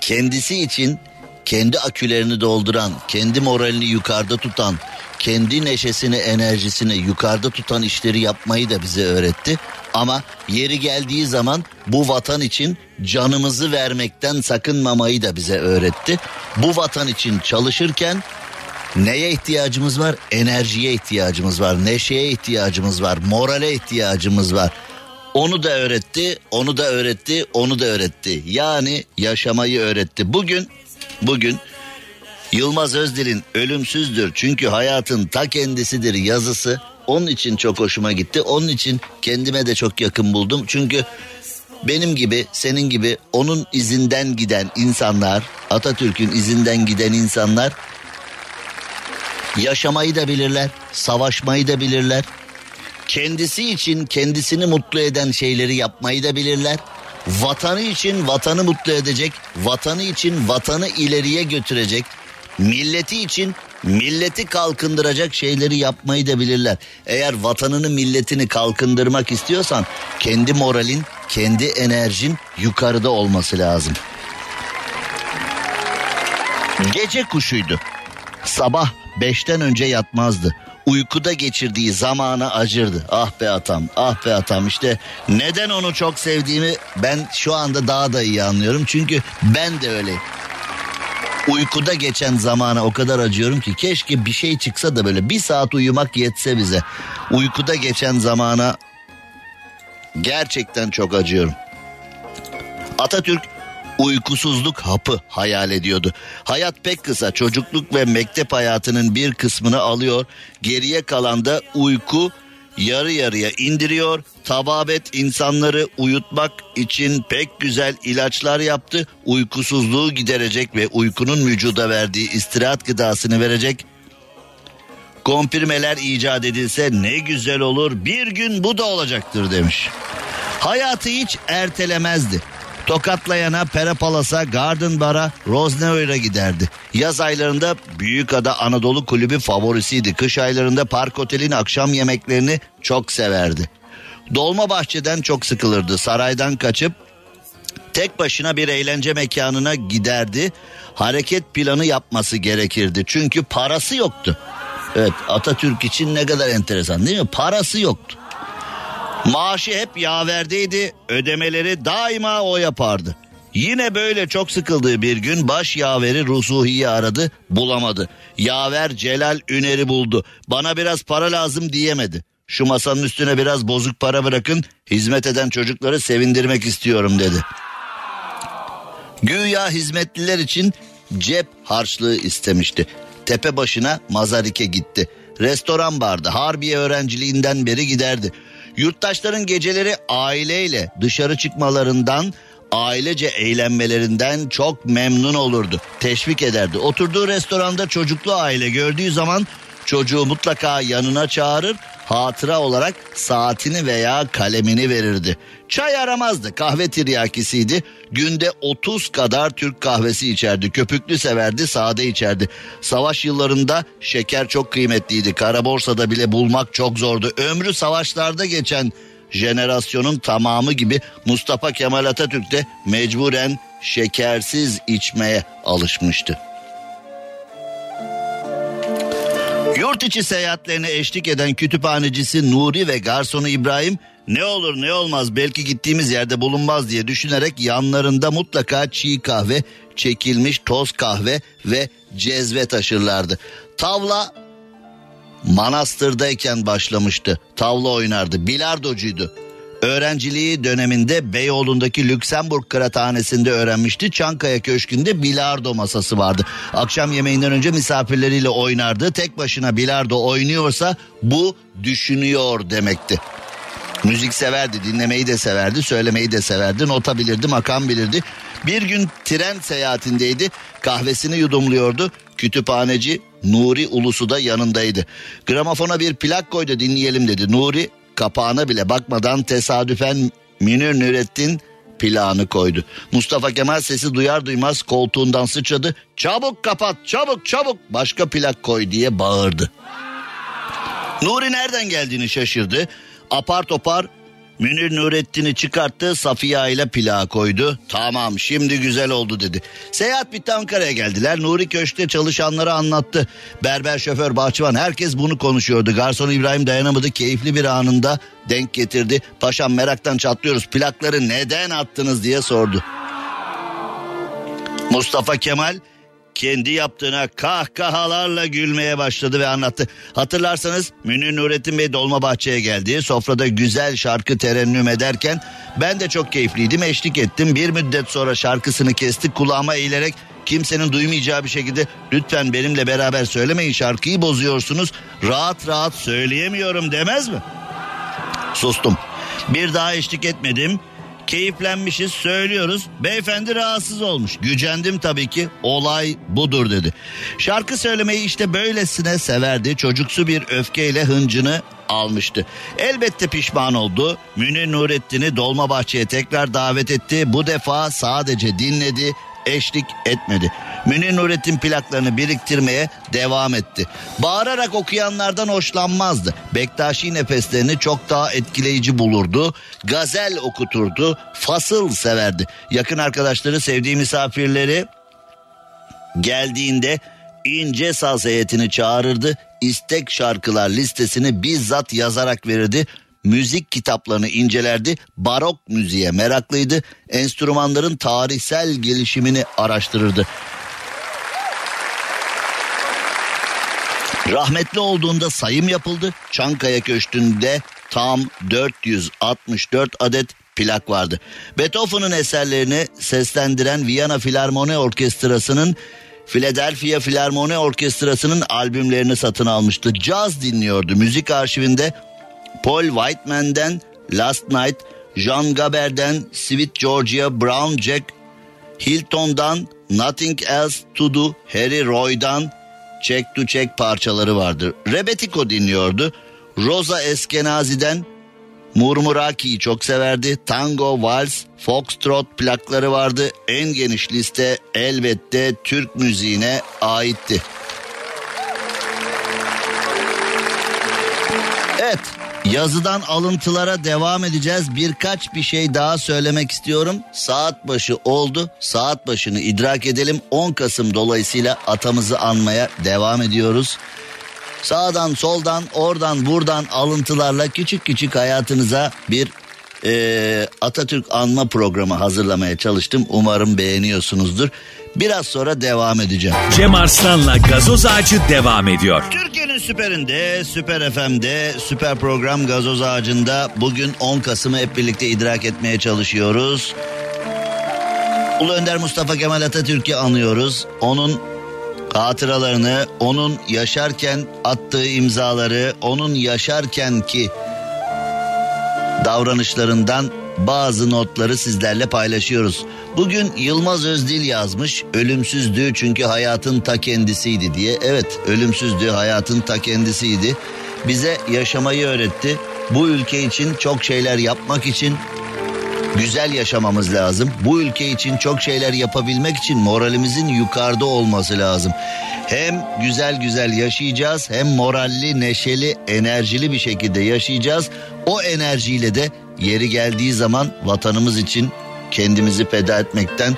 kendisi için kendi akülerini dolduran, kendi moralini yukarıda tutan, kendi neşesini, enerjisini yukarıda tutan işleri yapmayı da bize öğretti. Ama yeri geldiği zaman bu vatan için canımızı vermekten sakınmamayı da bize öğretti. Bu vatan için çalışırken neye ihtiyacımız var? Enerjiye ihtiyacımız var, neşeye ihtiyacımız var, morale ihtiyacımız var. Onu da öğretti. Yani yaşamayı öğretti. Bugün Yılmaz Özdil'in ölümsüzdür çünkü hayatın ta kendisidir yazısı onun için çok hoşuma gitti. Onun için kendime de çok yakın buldum. Çünkü benim gibi, senin gibi onun izinden giden insanlar, Atatürk'ün izinden giden insanlar yaşamayı da bilirler, savaşmayı da bilirler. Kendisi için kendisini mutlu eden şeyleri yapmayı da bilirler. Vatanı için vatanı mutlu edecek, vatanı için vatanı ileriye götürecek, milleti için milleti kalkındıracak şeyleri yapmayı da bilirler. Eğer vatanını, milletini kalkındırmak istiyorsan kendi moralin, kendi enerjin yukarıda olması lazım. Gece kuşuydu. Sabah 5'ten önce yatmazdı. Uykuda geçirdiği zamana acırdı. Ah be atam, işte neden onu çok sevdiğimi ben şu anda daha da iyi anlıyorum. Çünkü ben de öyleyim. Uykuda geçen zamana o kadar acıyorum ki keşke bir şey çıksa da böyle bir saat uyumak yetse bize. Uykuda geçen zamana gerçekten çok acıyorum. Atatürk uykusuzluk hapı hayal ediyordu. Hayat pek kısa. Çocukluk ve mektep hayatının bir kısmını alıyor. Geriye kalan da uyku yarı yarıya indiriyor. Tababet insanları uyutmak için pek güzel ilaçlar yaptı. Uykusuzluğu giderecek ve uykunun vücuda verdiği istirahat gıdasını verecek kompirmeler icat edilse ne güzel olur. Bir gün bu da olacaktır demiş. Hayatı hiç ertelemezdi. Tokatlayan'a, Pera Palas'a, Garden Bar'a, Rose Noir'a giderdi. Yaz aylarında Büyükada Anadolu Kulübü favorisiydi. Kış aylarında Park Oteli'nin akşam yemeklerini çok severdi. Dolma Bahçe'den çok sıkılırdı. Saraydan kaçıp tek başına bir eğlence mekanına giderdi. Hareket planı yapması gerekirdi. Çünkü parası yoktu. Evet, Atatürk için ne kadar enteresan değil mi? Parası yoktu. Maaşı hep yaverdeydi. Ödemeleri daima o yapardı. Yine böyle çok sıkıldığı bir gün baş yaveri Rusuhi'yi aradı, bulamadı. Yaver Celal Üner'i buldu. Bana biraz para lazım diyemedi. Şu masanın üstüne biraz bozuk para bırakın, hizmet eden çocukları sevindirmek istiyorum dedi. Güya hizmetliler için cep harçlığı istemişti. Tepe başına Mazarik'e gitti. Restoran vardı. Harbiye öğrenciliğinden beri giderdi. Yurttaşların geceleri aileyle dışarı çıkmalarından, ailece eğlenmelerinden çok memnun olurdu. Teşvik ederdi. Oturduğu restoranda çocuklu aile gördüğü zaman çocuğu mutlaka yanına çağırır, hatıra olarak saatini veya kalemini verirdi. Çay aramazdı, kahve tiryakisiydi. Günde 30 kadar Türk kahvesi içerdi. Köpüklü severdi, sade içerdi. Savaş yıllarında şeker çok kıymetliydi. Kara borsada bile bulmak çok zordu. Ömrü savaşlarda geçen jenerasyonun tamamı gibi Mustafa Kemal Atatürk de mecburen şekersiz içmeye alışmıştı. Yurt içi seyahatlerine eşlik eden kütüphanecisi Nuri ve garsonu İbrahim ne olur ne olmaz belki gittiğimiz yerde bulunmaz diye düşünerek yanlarında mutlaka çiğ kahve, çekilmiş toz kahve ve cezve taşırlardı. Tavla manastırdayken başlamıştı. Tavla oynardı, bilardocuydu. Öğrenciliği döneminde Beyoğlu'ndaki Lüksemburg Kırathanesi'nde öğrenmişti. Çankaya Köşkü'nde bilardo masası vardı. Akşam yemeğinden önce misafirleriyle oynardı. Tek başına bilardo oynuyorsa bu düşünüyor demekti. Müzik severdi, dinlemeyi de severdi, söylemeyi de severdi. Nota bilirdi, makam bilirdi. Bir gün tren seyahatindeydi. Kahvesini yudumluyordu. Kütüphaneci Nuri Ulusu da yanındaydı. Gramofona bir plak koydu, dinleyelim dedi. Nuri kapağına bile bakmadan tesadüfen Münir Nurettin plağını koydu. Mustafa Kemal sesi duyar duymaz koltuğundan sıçradı. Çabuk kapat, çabuk çabuk, başka plak koy diye bağırdı. Nuri nereden geldiğini şaşırdı. Apar topar Münir Nurettin'i çıkarttı, Safiye ile plağı koydu. Tamam, şimdi güzel oldu dedi. Seyahat bitti, Ankara'ya geldiler. Nuri köşkte çalışanlara anlattı. Berber, şoför, bahçıvan, herkes bunu konuşuyordu. Garson İbrahim dayanamadı, keyifli bir anında denk getirdi. Paşam meraktan çatlıyoruz, plakları neden attınız diye sordu. Mustafa Kemal kendi yaptığına kahkahalarla gülmeye başladı ve anlattı. Hatırlarsanız Münir Nurettin Bey Dolma Bahçe'ye geldi. Sofrada güzel şarkı terennüm ederken ben de çok keyifliydim, eşlik ettim. Bir müddet sonra şarkısını kestik, kulağıma eğilerek kimsenin duymayacağı bir şekilde lütfen benimle beraber söylemeyin, şarkıyı bozuyorsunuz, rahat rahat söyleyemiyorum demez mi? Sustum. Bir daha eşlik etmedim. Keyiflenmişiz, söylüyoruz. Beyefendi rahatsız olmuş. Gücendim tabii ki. Olay budur dedi. Şarkı söylemeyi işte böylesine severdi. Çocuksu bir öfkeyle hıncını almıştı. Elbette pişman oldu. Münir Nurettin'i Dolmabahçe'ye tekrar davet etti. Bu defa sadece dinledi, eşlik etmedi. Münir Nurettin plaklarını biriktirmeye devam etti. Bağırarak okuyanlardan hoşlanmazdı. Bektaşi nefeslerini çok daha etkileyici bulurdu. Gazel okuturdu. Fasıl severdi. Yakın arkadaşları, sevdiği misafirleri geldiğinde ince saz heyetini çağırırdı. İstek şarkılar listesini bizzat yazarak verirdi. Müzik kitaplarını incelerdi. Barok müziğe meraklıydı. Enstrümanların tarihsel gelişimini araştırırdı. Rahmetli olduğunda sayım yapıldı. Çankaya Köşkü'nde tam 464 adet plak vardı. Beethoven'ın eserlerini seslendiren Viyana Filarmoni Orkestrası'nın, Philadelphia Filarmoni Orkestrası'nın albümlerini satın almıştı. Caz dinliyordu. Müzik arşivinde Paul Whiteman'den Last Night, Jean Gaber'den Sweet Georgia Brown Jack, Hilton'dan Nothing Else To Do, Harry Roy'dan Check to Check parçaları vardır. Rebetiko dinliyordu. Rosa Eskenazi'den Murmuraki'yi çok severdi. Tango, vals, foxtrot plakları vardı. En geniş liste elbette Türk müziğine aitti. Evet, yazıdan alıntılara devam edeceğiz. Bir şey daha söylemek istiyorum. Saat başı oldu. Saat başını idrak edelim. 10 Kasım dolayısıyla atamızı anmaya devam ediyoruz. Sağdan soldan oradan buradan alıntılarla küçük küçük hayatınıza bir Atatürk anma programı hazırlamaya çalıştım. Umarım beğeniyorsunuzdur. Biraz sonra devam edeceğim. Cem Arslan'la Gazoz Ağacı devam ediyor. Türkiye'nin süperinde, Süper FM'de, süper program Gazoz Ağacı'nda bugün 10 Kasım'ı hep birlikte idrak etmeye çalışıyoruz. Ulu Önder Mustafa Kemal Atatürk'ü anıyoruz. Onun hatıralarını, onun yaşarken attığı imzaları, onun yaşarkenki davranışlarından bazı notları sizlerle paylaşıyoruz. Bugün Yılmaz Özdil yazmış, ölümsüzdü çünkü hayatın ta kendisiydi diye. Evet, ölümsüzdü, hayatın ta kendisiydi. Bize yaşamayı öğretti. Bu ülke için çok şeyler yapmak için güzel yaşamamız lazım. Bu ülke için çok şeyler yapabilmek için moralimizin yukarıda olması lazım. Hem güzel güzel yaşayacağız, hem moralli, neşeli, enerjili bir şekilde yaşayacağız. O enerjiyle de yeri geldiği zaman vatanımız için kendimizi feda etmekten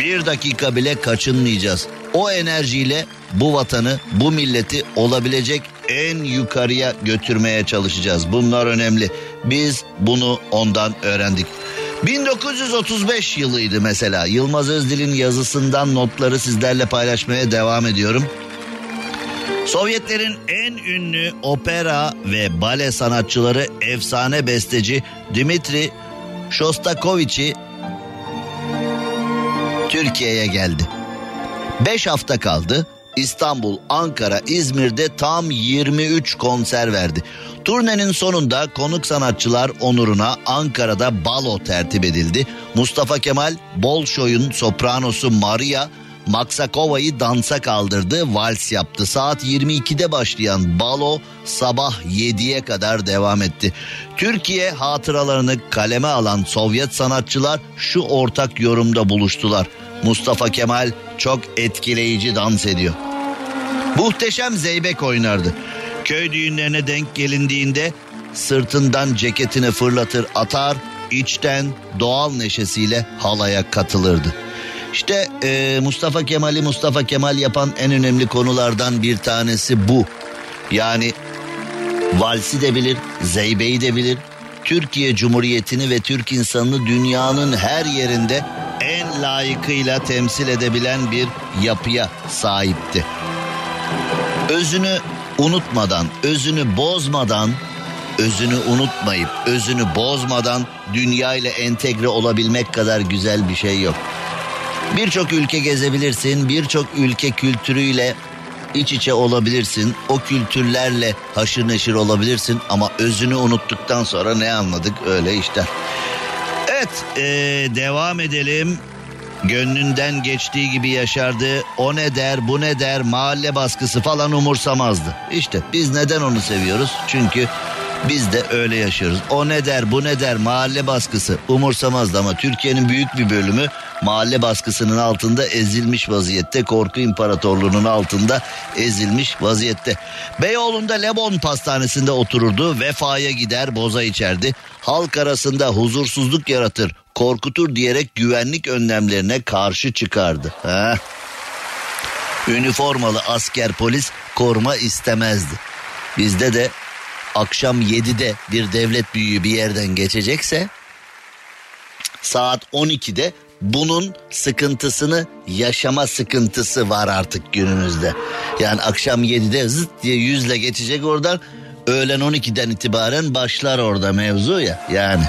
bir dakika bile kaçınmayacağız. O enerjiyle bu vatanı, bu milleti olabilecek en yukarıya götürmeye çalışacağız. Bunlar önemli. Biz bunu ondan öğrendik. 1935 yılıydı mesela. Yılmaz Özdil'in yazısından notları sizlerle paylaşmaya devam ediyorum. Sovyetlerin en ünlü opera ve bale sanatçıları efsane besteci Dmitri Shostakovich'i Türkiye'ye geldi. 5 hafta kaldı. İstanbul, Ankara, İzmir'de tam 23 konser verdi. Turnenin sonunda konuk sanatçılar onuruna Ankara'da balo tertip edildi. Mustafa Kemal Bolşoy'un sopranosu Maria Maksakova'yı dansa kaldırdı, vals yaptı. Saat 22'de başlayan balo sabah 7'ye kadar devam etti. Türkiye hatıralarını kaleme alan Sovyet sanatçılar şu ortak yorumda buluştular: Mustafa Kemal çok etkileyici dans ediyor. Muhteşem zeybek oynardı. Köy düğünlerine denk gelindiğinde sırtından ceketini fırlatır atar, içten doğal neşesiyle halaya katılırdı. İşte Mustafa Kemal'i Mustafa Kemal yapan en önemli konulardan bir tanesi bu. Yani valsi de bilir, zeybeyi de bilir. Türkiye Cumhuriyeti'ni ve Türk insanını dünyanın her yerinde en layıkıyla temsil edebilen bir yapıya sahipti. Özünü unutmadan, özünü bozmadan, özünü unutmayıp, özünü bozmadan dünyayla entegre olabilmek kadar güzel bir şey yok. Birçok ülke gezebilirsin, birçok ülke kültürüyle iç içe olabilirsin, o kültürlerle haşır neşir olabilirsin ama özünü unuttuktan sonra ne anladık öyle işte. Evet, devam edelim. Gönlünden geçtiği gibi yaşardı, o ne der, bu ne der, mahalle baskısı falan umursamazdı. İşte biz neden onu seviyoruz? Çünkü biz de öyle yaşıyoruz. O ne der, bu ne der, mahalle baskısı umursamazdı ama Türkiye'nin büyük bir bölümü mahalle baskısının altında ezilmiş vaziyette, korku imparatorluğunun altında ezilmiş vaziyette. Beyoğlu'nda Lebon Pastanesi'nde otururdu, vefaya gider, boza içerdi. Halk arasında huzursuzluk yaratır, korkutur diyerek güvenlik önlemlerine karşı çıkardı. Ha? Üniformalı asker polis koruma istemezdi. Bizde de akşam 7'de bir devlet büyüğü bir yerden geçecekse saat 12'de bunun sıkıntısını yaşama sıkıntısı var artık günümüzde. Yani akşam 7'de zıt diye yüzle geçecek oradan, öğlen 12'den itibaren başlar orada mevzu ya yani.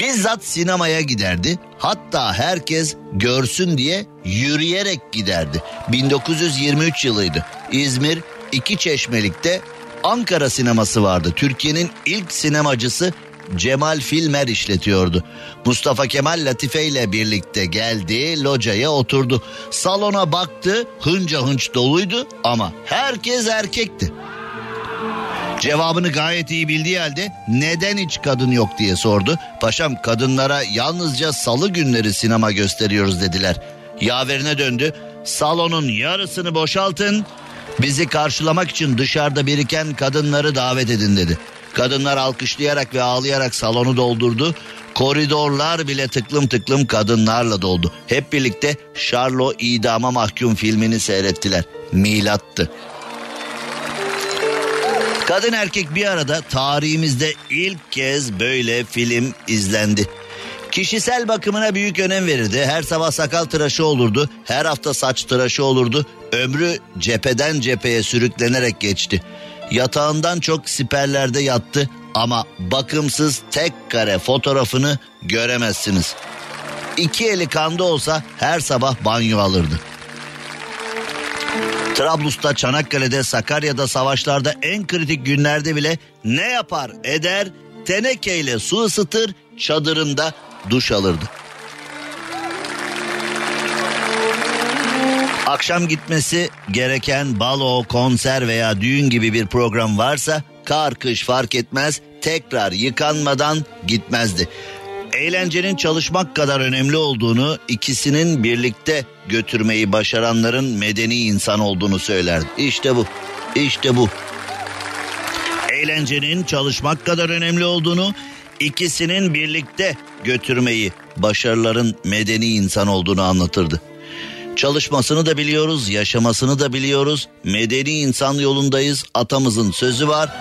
Bizzat sinemaya giderdi. Hatta herkes görsün diye yürüyerek giderdi. 1923 yılıydı. İzmir İkiçeşmelik'te Ankara sineması vardı. Türkiye'nin ilk sinemacısı Cemal Filmer işletiyordu. Mustafa Kemal Latife ile birlikte geldi, locaya oturdu. Salona baktı, hınca hınç doluydu ama herkes erkekti. Cevabını gayet iyi bildiği halde neden hiç kadın yok diye sordu. Paşam, kadınlara yalnızca salı günleri sinema gösteriyoruz dediler. Yaverine döndü. Salonun yarısını boşaltın, bizi karşılamak için dışarıda biriken kadınları davet edin dedi. Kadınlar alkışlayarak ve ağlayarak salonu doldurdu. Koridorlar bile tıklım tıklım kadınlarla doldu. Hep birlikte Şarlo İdama Mahkum filmini seyrettiler. Milattı. Kadın erkek bir arada tarihimizde ilk kez böyle film izlendi. Kişisel bakımına büyük önem verirdi. Her sabah sakal tıraşı olurdu. Her hafta saç tıraşı olurdu. Ömrü cepheden cepheye sürüklenerek geçti. Yatağından çok siperlerde yattı ama bakımsız tek kare fotoğrafını göremezsiniz. İki eli kanda olsa her sabah banyo alırdı. Trablus'ta, Çanakkale'de, Sakarya'da, savaşlarda en kritik günlerde bile ne yapar eder, tenekeyle su ısıtır, çadırında duş alırdı. Akşam gitmesi gereken balo, konser veya düğün gibi bir program varsa kar kış fark etmez, tekrar yıkanmadan gitmezdi. Eğlencenin çalışmak kadar önemli olduğunu, ikisinin birlikte götürmeyi başaranların medeni insan olduğunu söylerdi. İşte bu, işte bu. Eğlencenin çalışmak kadar önemli olduğunu, ikisinin birlikte götürmeyi başarıların medeni insan olduğunu anlatırdı. Çalışmasını da biliyoruz, yaşamasını da biliyoruz. Medeni insan yolundayız. Atamızın sözü var.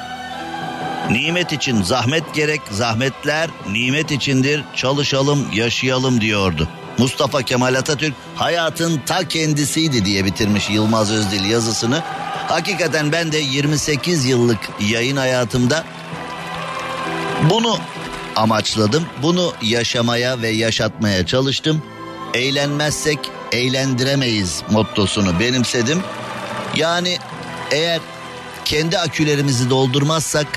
Nimet için zahmet gerek, zahmetler nimet içindir. Çalışalım, yaşayalım diyordu. Mustafa Kemal Atatürk hayatın ta kendisiydi diye bitirmiş Yılmaz Özdil yazısını. Hakikaten ben de 28 yıllık yayın hayatımda bunu amaçladım. Bunu yaşamaya ve yaşatmaya çalıştım. Eğlenmezsek eğlendiremeyiz mottosunu benimsedim. Yani eğer kendi akülerimizi doldurmazsak,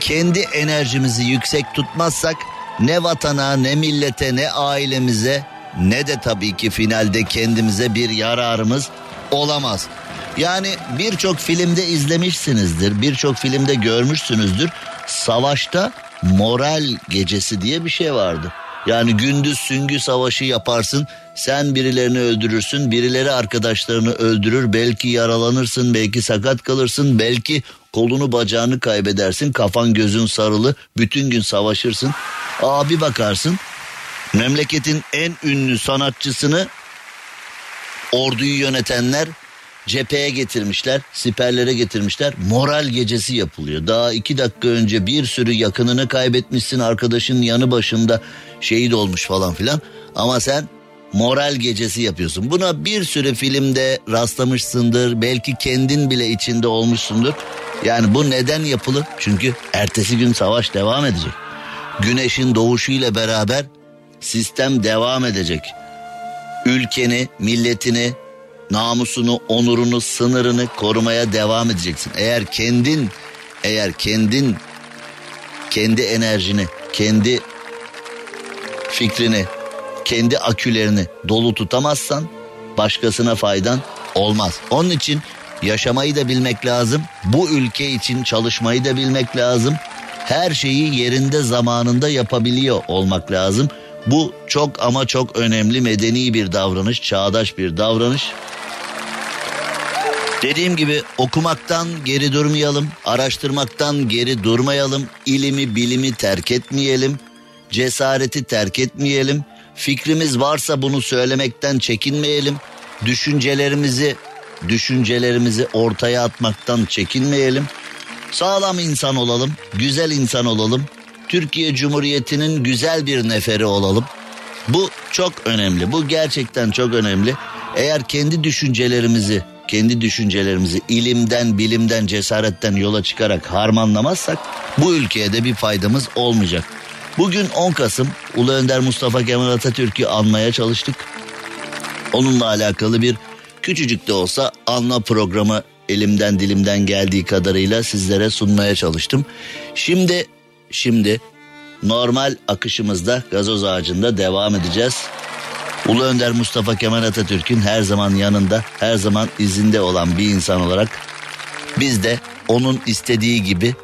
kendi enerjimizi yüksek tutmazsak ne vatana, ne millete, ne ailemize, ne de tabii ki finalde kendimize bir yararımız olamaz. Yani birçok filmde izlemişsinizdir, birçok filmde görmüşsünüzdür. Savaşta moral gecesi diye bir şey vardı. Yani gündüz süngü savaşı yaparsın, sen birilerini öldürürsün, birileri arkadaşlarını öldürür, belki yaralanırsın, belki sakat kalırsın, belki kolunu bacağını kaybedersin, kafan gözün sarılı, bütün gün savaşırsın. Abi bakarsın, memleketin en ünlü sanatçısını orduyu yönetenler cepheye getirmişler, siperlere getirmişler, moral gecesi yapılıyor. Daha 2 dakika önce bir sürü yakınını kaybetmişsin, arkadaşın yanı başında şehit olmuş falan filan, ama sen moral gecesi yapıyorsun. Buna bir sürü filmde rastlamışsındır, belki kendin bile içinde olmuşsundur. Yani bu neden yapılır? Çünkü ertesi gün savaş devam edecek. Güneşin doğuşuyla beraber sistem devam edecek. Ülkeni, milletini, namusunu, onurunu, sınırını korumaya devam edeceksin. Eğer kendin kendi enerjini, kendi fikrini, kendi akülerini dolu tutamazsan başkasına faydan olmaz. Onun için yaşamayı da bilmek lazım. Bu ülke için çalışmayı da bilmek lazım. Her şeyi yerinde, zamanında yapabiliyor olmak lazım. Bu çok ama çok önemli, medeni bir davranış, çağdaş bir davranış. Dediğim gibi okumaktan geri durmayalım, araştırmaktan geri durmayalım, ilimi bilimi terk etmeyelim, cesareti terk etmeyelim, fikrimiz varsa bunu söylemekten çekinmeyelim, düşüncelerimizi ortaya atmaktan çekinmeyelim, sağlam insan olalım, güzel insan olalım, Türkiye Cumhuriyeti'nin güzel bir neferi olalım. Bu çok önemli, bu gerçekten çok önemli. Eğer kendi düşüncelerimizi ilimden, bilimden, cesaretten yola çıkarak harmanlamazsak bu ülkeye de bir faydamız olmayacak. Bugün 10 Kasım, Ulu Önder Mustafa Kemal Atatürk'ü anmaya çalıştık. Onunla alakalı bir küçücük de olsa anma programı elimden dilimden geldiği kadarıyla sizlere sunmaya çalıştım. Şimdi normal akışımızda Gazoz Ağacı'nda devam edeceğiz. Ulu Önder Mustafa Kemal Atatürk'ün her zaman yanında, her zaman izinde olan bir insan olarak biz de onun istediği gibi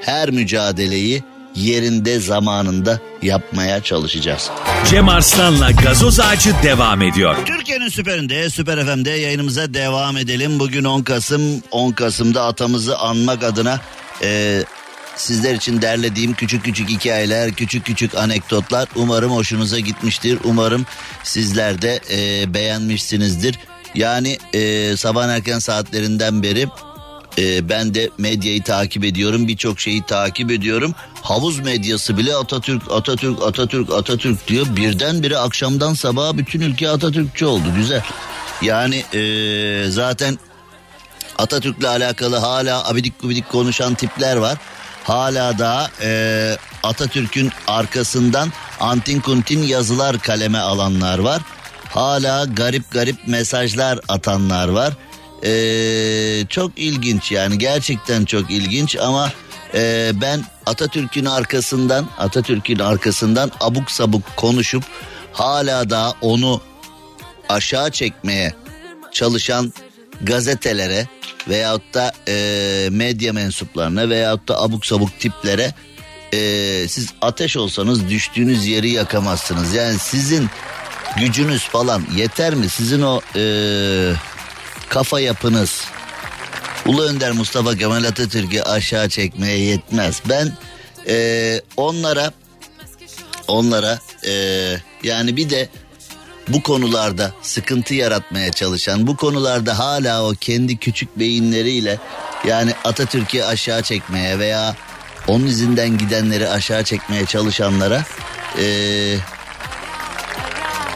her mücadeleyi yerinde, zamanında yapmaya çalışacağız. Cem Arslan'la Gazoz Ağacı devam ediyor. Türkiye'nin süperinde, Süper FM'de yayınımıza devam edelim. Bugün 10 Kasım'da atamızı anmak adına sizler için derlediğim küçük küçük hikayeler, küçük küçük anekdotlar. Umarım hoşunuza gitmiştir. Umarım sizler de beğenmişsinizdir. Yani sabahın erken saatlerinden beri ben de medyayı takip ediyorum. Birçok şeyi takip ediyorum. Havuz medyası bile Atatürk diyor. Birdenbire akşamdan sabaha bütün ülke Atatürkçü oldu. Güzel. Yani zaten Atatürk'le alakalı hala abidik gubidik konuşan tipler var. Hala da Atatürk'ün arkasından antin kuntin yazılar kaleme alanlar var. Hala garip mesajlar atanlar var. Çok ilginç, yani gerçekten çok ilginç ama ben Atatürk'ün arkasından abuk sabuk konuşup hala da onu aşağı çekmeye çalışan gazetelere veyahut da medya mensuplarına veyahut da abuk sabuk tiplere siz ateş olsanız düştüğünüz yeri yakamazsınız. Yani sizin gücünüz falan yeter mi? Sizin o kafa yapınız Ulu Önder Mustafa Kemal Atatürk'ü aşağı çekmeye yetmez. Ben onlara yani bir de bu konularda sıkıntı yaratmaya çalışan, bu konularda hala o kendi küçük beyinleriyle yani Atatürk'ü aşağı çekmeye veya onun izinden gidenleri aşağı çekmeye çalışanlara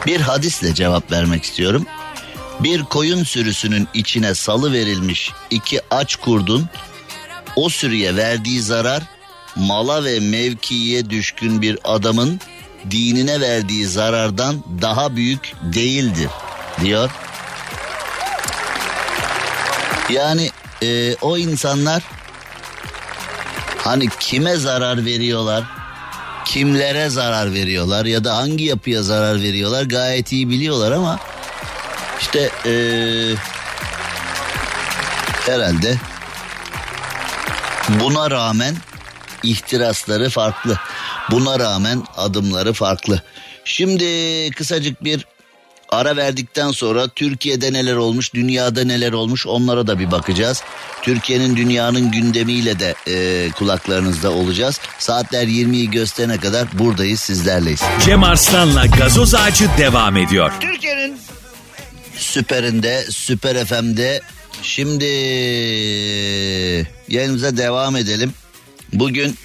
bir hadisle cevap vermek istiyorum. Bir koyun sürüsünün içine salı verilmiş 2 aç kurdun, o sürüye verdiği zarar, mala ve mevkiye düşkün bir adamın dinine verdiği zarardan daha büyük değildir diyor. Yani o insanlar hani kime zarar veriyorlar, kimlere zarar veriyorlar ya da hangi yapıya zarar veriyorlar gayet iyi biliyorlar ama İşte herhalde buna rağmen ihtirasları farklı. Buna rağmen adımları farklı. Şimdi kısacık bir ara verdikten sonra Türkiye'de neler olmuş, dünyada neler olmuş onlara da bir bakacağız. Türkiye'nin, dünyanın gündemiyle de kulaklarınızda olacağız. Saatler 20'yi gösterene kadar buradayız, sizlerleyiz. Cem Arslan'la Gazoz Ağacı devam ediyor. Türkiye'nin Süper'inde, Süper FM'de. Şimdi yayınımıza devam edelim. Bugün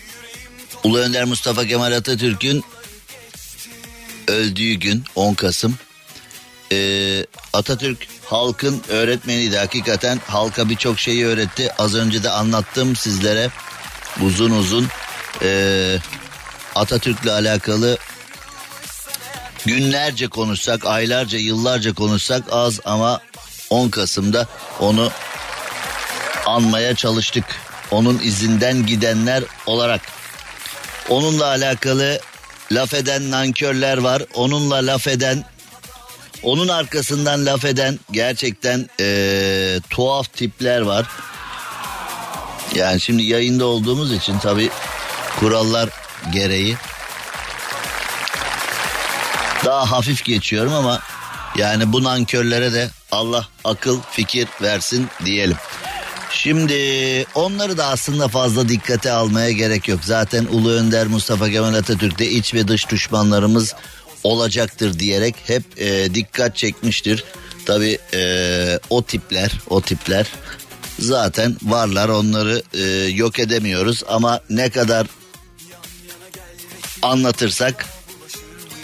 Ulu Önder Mustafa Kemal Atatürk'ün öldüğü gün, 10 Kasım. Atatürk halkın öğretmeniydi. Hakikaten halka birçok şeyi öğretti. Az önce de anlattım sizlere uzun Atatürk'le alakalı. Günlerce konuşsak, aylarca, yıllarca konuşsak az ama 10 Kasım'da onu anmaya çalıştık. Onun izinden gidenler olarak. Onunla alakalı laf eden nankörler var. Onunla laf eden, onun arkasından laf eden gerçekten tuhaf tipler var. Yani şimdi yayında olduğumuz için tabii kurallar gereği daha hafif geçiyorum ama yani bu nankörlere de Allah akıl fikir versin diyelim. Şimdi onları da aslında fazla dikkate almaya gerek yok. Zaten Ulu Önder Mustafa Kemal Atatürk'te iç ve dış düşmanlarımız olacaktır diyerek hep dikkat çekmiştir. Tabii o tipler zaten varlar, onları yok edemiyoruz ama ne kadar anlatırsak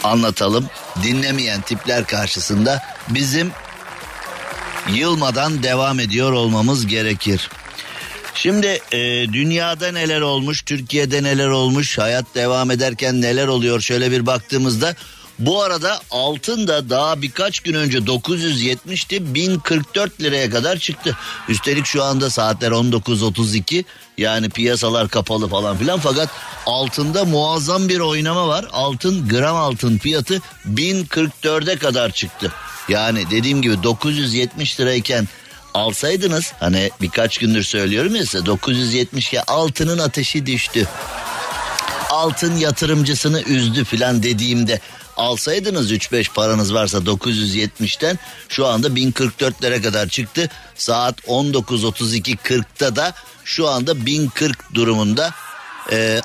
anlatalım, dinlemeyen tipler karşısında bizim yılmadan devam ediyor olmamız gerekir. Şimdi dünyada neler olmuş, Türkiye'de neler olmuş, hayat devam ederken neler oluyor şöyle bir baktığımızda. Bu arada altın da daha birkaç gün önce 970'ti, 1044 liraya kadar çıktı. Üstelik şu anda saatler 19.32, yani piyasalar kapalı falan filan, fakat altında muazzam bir oynama var. Gram altın fiyatı 1044'e kadar çıktı. Yani dediğim gibi 970 lirayken alsaydınız, hani birkaç gündür söylüyorum ya size, 970'e altının ateşi düştü. Altın yatırımcısını üzdü filan dediğimde alsaydınız 3-5 paranız varsa 970'ten şu anda 1044'lere kadar çıktı. Saat 19.32.40'da da şu anda 1040 durumunda.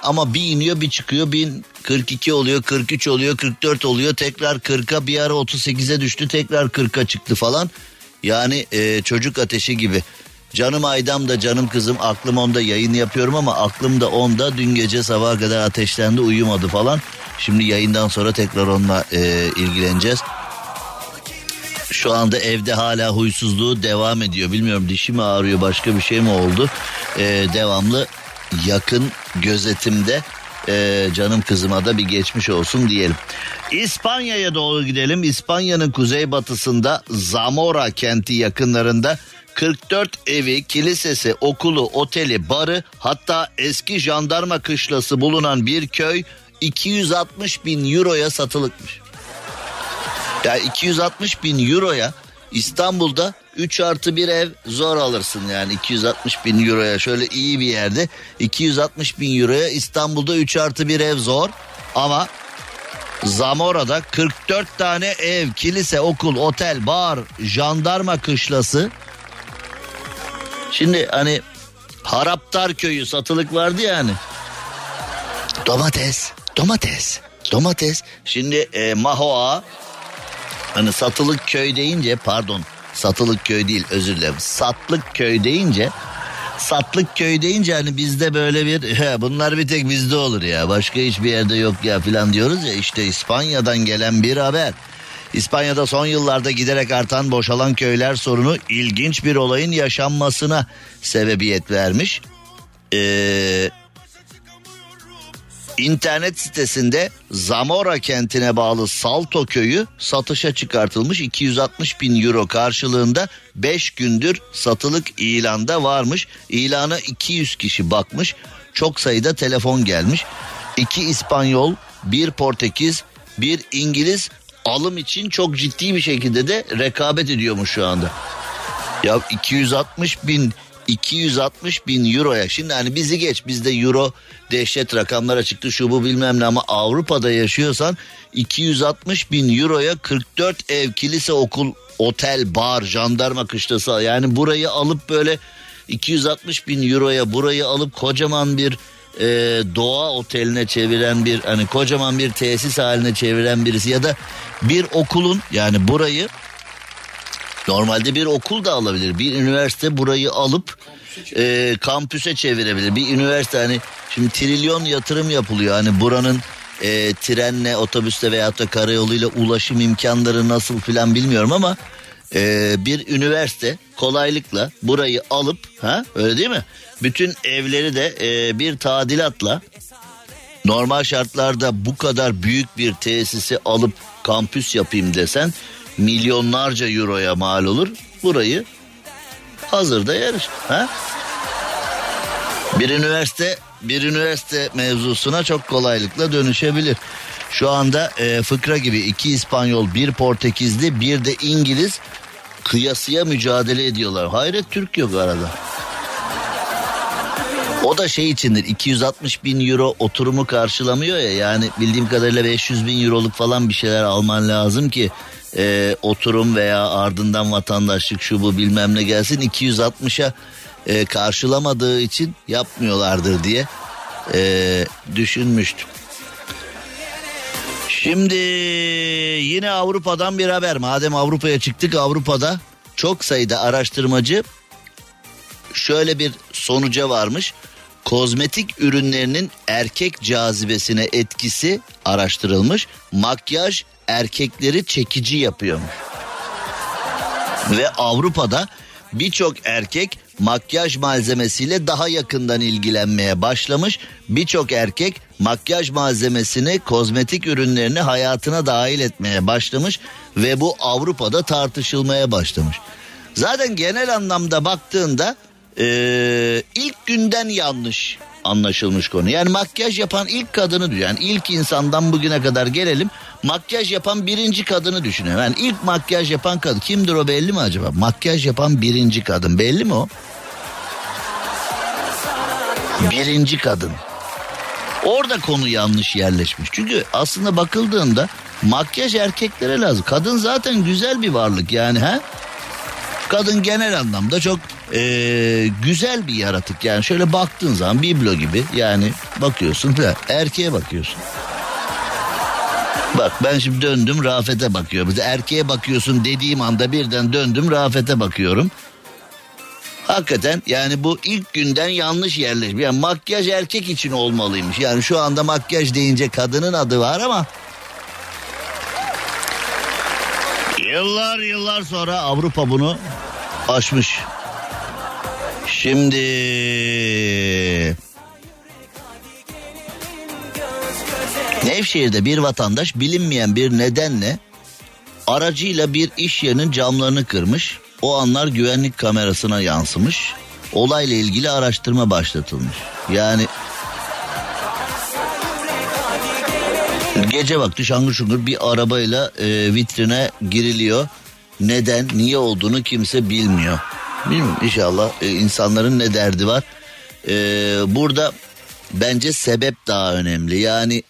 Ama bir iniyor bir çıkıyor, 1042 oluyor, 43 oluyor, 44 oluyor, tekrar 40'a, bir ara 38'e düştü, tekrar 40'a çıktı falan. Yani çocuk ateşi gibi. Canım Aydam da canım kızım, aklım onda, yayın yapıyorum ama aklım da onda. Dün gece sabaha kadar ateşlendi, uyumadı falan. Şimdi yayından sonra tekrar onunla ilgileneceğiz. Şu anda evde hala huysuzluğu devam ediyor. Bilmiyorum, dişi mi ağrıyor, başka bir şey mi oldu? Devamlı yakın gözetimde. Canım kızıma da bir geçmiş olsun diyelim. İspanya'ya doğru gidelim. İspanya'nın kuzeybatısında Zamora kenti yakınlarında 44 evi, kilisesi, okulu, oteli, barı, hatta eski jandarma kışlası bulunan bir köy 260.000 euroya satılıkmış. Ya 260.000 euroya İstanbul'da 3+1 ev zor alırsın yani. 260.000 euroya şöyle iyi bir yerde 260.000 euroya İstanbul'da 3+1 ev zor, ama Zamora'da 44 tane ev, kilise, okul, otel, bar, jandarma kışlası. Şimdi hani Haraptar Köyü satılık vardı ya hani. Domates. Şimdi Mahoa, hani satılık köy deyince, pardon satılık köy değil, özür dilerim, satlık köy deyince hani bizde böyle bir bunlar bir tek bizde olur ya, başka hiçbir yerde yok ya filan diyoruz ya, işte İspanya'dan gelen bir haber. İspanya'da son yıllarda giderek artan boşalan köyler sorunu ilginç bir olayın yaşanmasına sebebiyet vermiş. İnternet sitesinde Zamora kentine bağlı Salto köyü satışa çıkartılmış. 260.000 euro karşılığında 5 gündür satılık ilanda varmış. İlana 200 kişi bakmış. Çok sayıda telefon gelmiş. 2 İspanyol, 1 Portekiz, 1 İngiliz alım için çok ciddi bir şekilde de rekabet ediyormuş şu anda. Ya 260 bin euroya şimdi hani bizi geç, bizde euro dehşet rakamlara çıktı, şu bu bilmem ne, ama Avrupa'da yaşıyorsan 260.000 euroya 44 ev, kilise, okul, otel, bar, jandarma kışlası, yani burayı alıp böyle 260.000 euroya burayı alıp kocaman bir doğa oteline çeviren, bir hani kocaman bir tesis haline çeviren birisi, ya da bir okulun, yani burayı normalde bir okul da alabilir, bir üniversite burayı alıp kampüse çevirebilir. Bir üniversite, hani şimdi trilyon yatırım yapılıyor, hani buranın trenle, otobüsle veyahut da karayoluyla ulaşım imkanları nasıl filan bilmiyorum ama bir üniversite kolaylıkla burayı alıp, ha öyle değil mi? Bütün evleri de bir tadilatla, normal şartlarda bu kadar büyük bir tesisi alıp kampüs yapayım desen milyonlarca euroya mal olur. Burayı hazırda yer. Ha? Bir üniversite mevzusuna çok kolaylıkla dönüşebilir. Şu anda fıkra gibi 2 İspanyol, 1 Portekizli, 1 de İngiliz kıyasıya mücadele ediyorlar. Hayret, Türk yok arada. O da şey içindir, 260.000 euro oturumu karşılamıyor ya, yani bildiğim kadarıyla 500.000 euroluk falan bir şeyler alman lazım ki oturum veya ardından vatandaşlık, şu bu bilmem ne gelsin. 260'a karşılamadığı için yapmıyorlardır diye düşünmüştüm. Şimdi yine Avrupa'dan bir haber. Madem Avrupa'ya çıktık, Avrupa'da çok sayıda araştırmacı şöyle bir sonuca varmış. Kozmetik ürünlerinin erkek cazibesine etkisi araştırılmış. Makyaj erkekleri çekici yapıyormuş. Ve Avrupa'da birçok erkek makyaj malzemesiyle daha yakından ilgilenmeye başlamış. Birçok erkek makyaj malzemesini, kozmetik ürünlerini hayatına dahil etmeye başlamış ve bu Avrupa'da tartışılmaya başlamış. Zaten genel anlamda baktığında ilk günden yanlış anlaşılmış konu. Yani makyaj yapan ilk kadını, yani ilk insandan bugüne kadar gelelim, makyaj yapan birinci kadını düşünüyorum. Yani ilk makyaj yapan kadın kimdir, o belli mi acaba? Makyaj yapan birinci kadın belli mi o? Birinci kadın. Orada konu yanlış yerleşmiş. Çünkü aslında bakıldığında makyaj erkeklere lazım. Kadın zaten güzel bir varlık yani ha. Kadın genel anlamda çok güzel bir yaratık. Yani şöyle baktığın zaman biblo gibi yani bakıyorsun da erkeğe bakıyorsun. Bak ben şimdi döndüm Rafet'e bakıyorum. Bize erkeğe bakıyorsun dediğim anda birden döndüm Rafet'e bakıyorum. Hakikaten yani bu ilk günden yanlış yerleşmiş. Yani makyaj erkek için olmalıymış. Yani şu anda makyaj deyince kadının adı var ama... Yıllar yıllar sonra Avrupa bunu aşmış. Şimdi... Nevşehir'de bir vatandaş bilinmeyen bir nedenle aracıyla bir iş yerinin camlarını kırmış. O anlar güvenlik kamerasına yansımış. Olayla ilgili araştırma başlatılmış. Yani gece vakti şangır şungur bir arabayla vitrine giriliyor. Neden, niye olduğunu kimse bilmiyor. Bilmiyorum inşallah insanların ne derdi var. Burada bence sebep daha önemli. Yani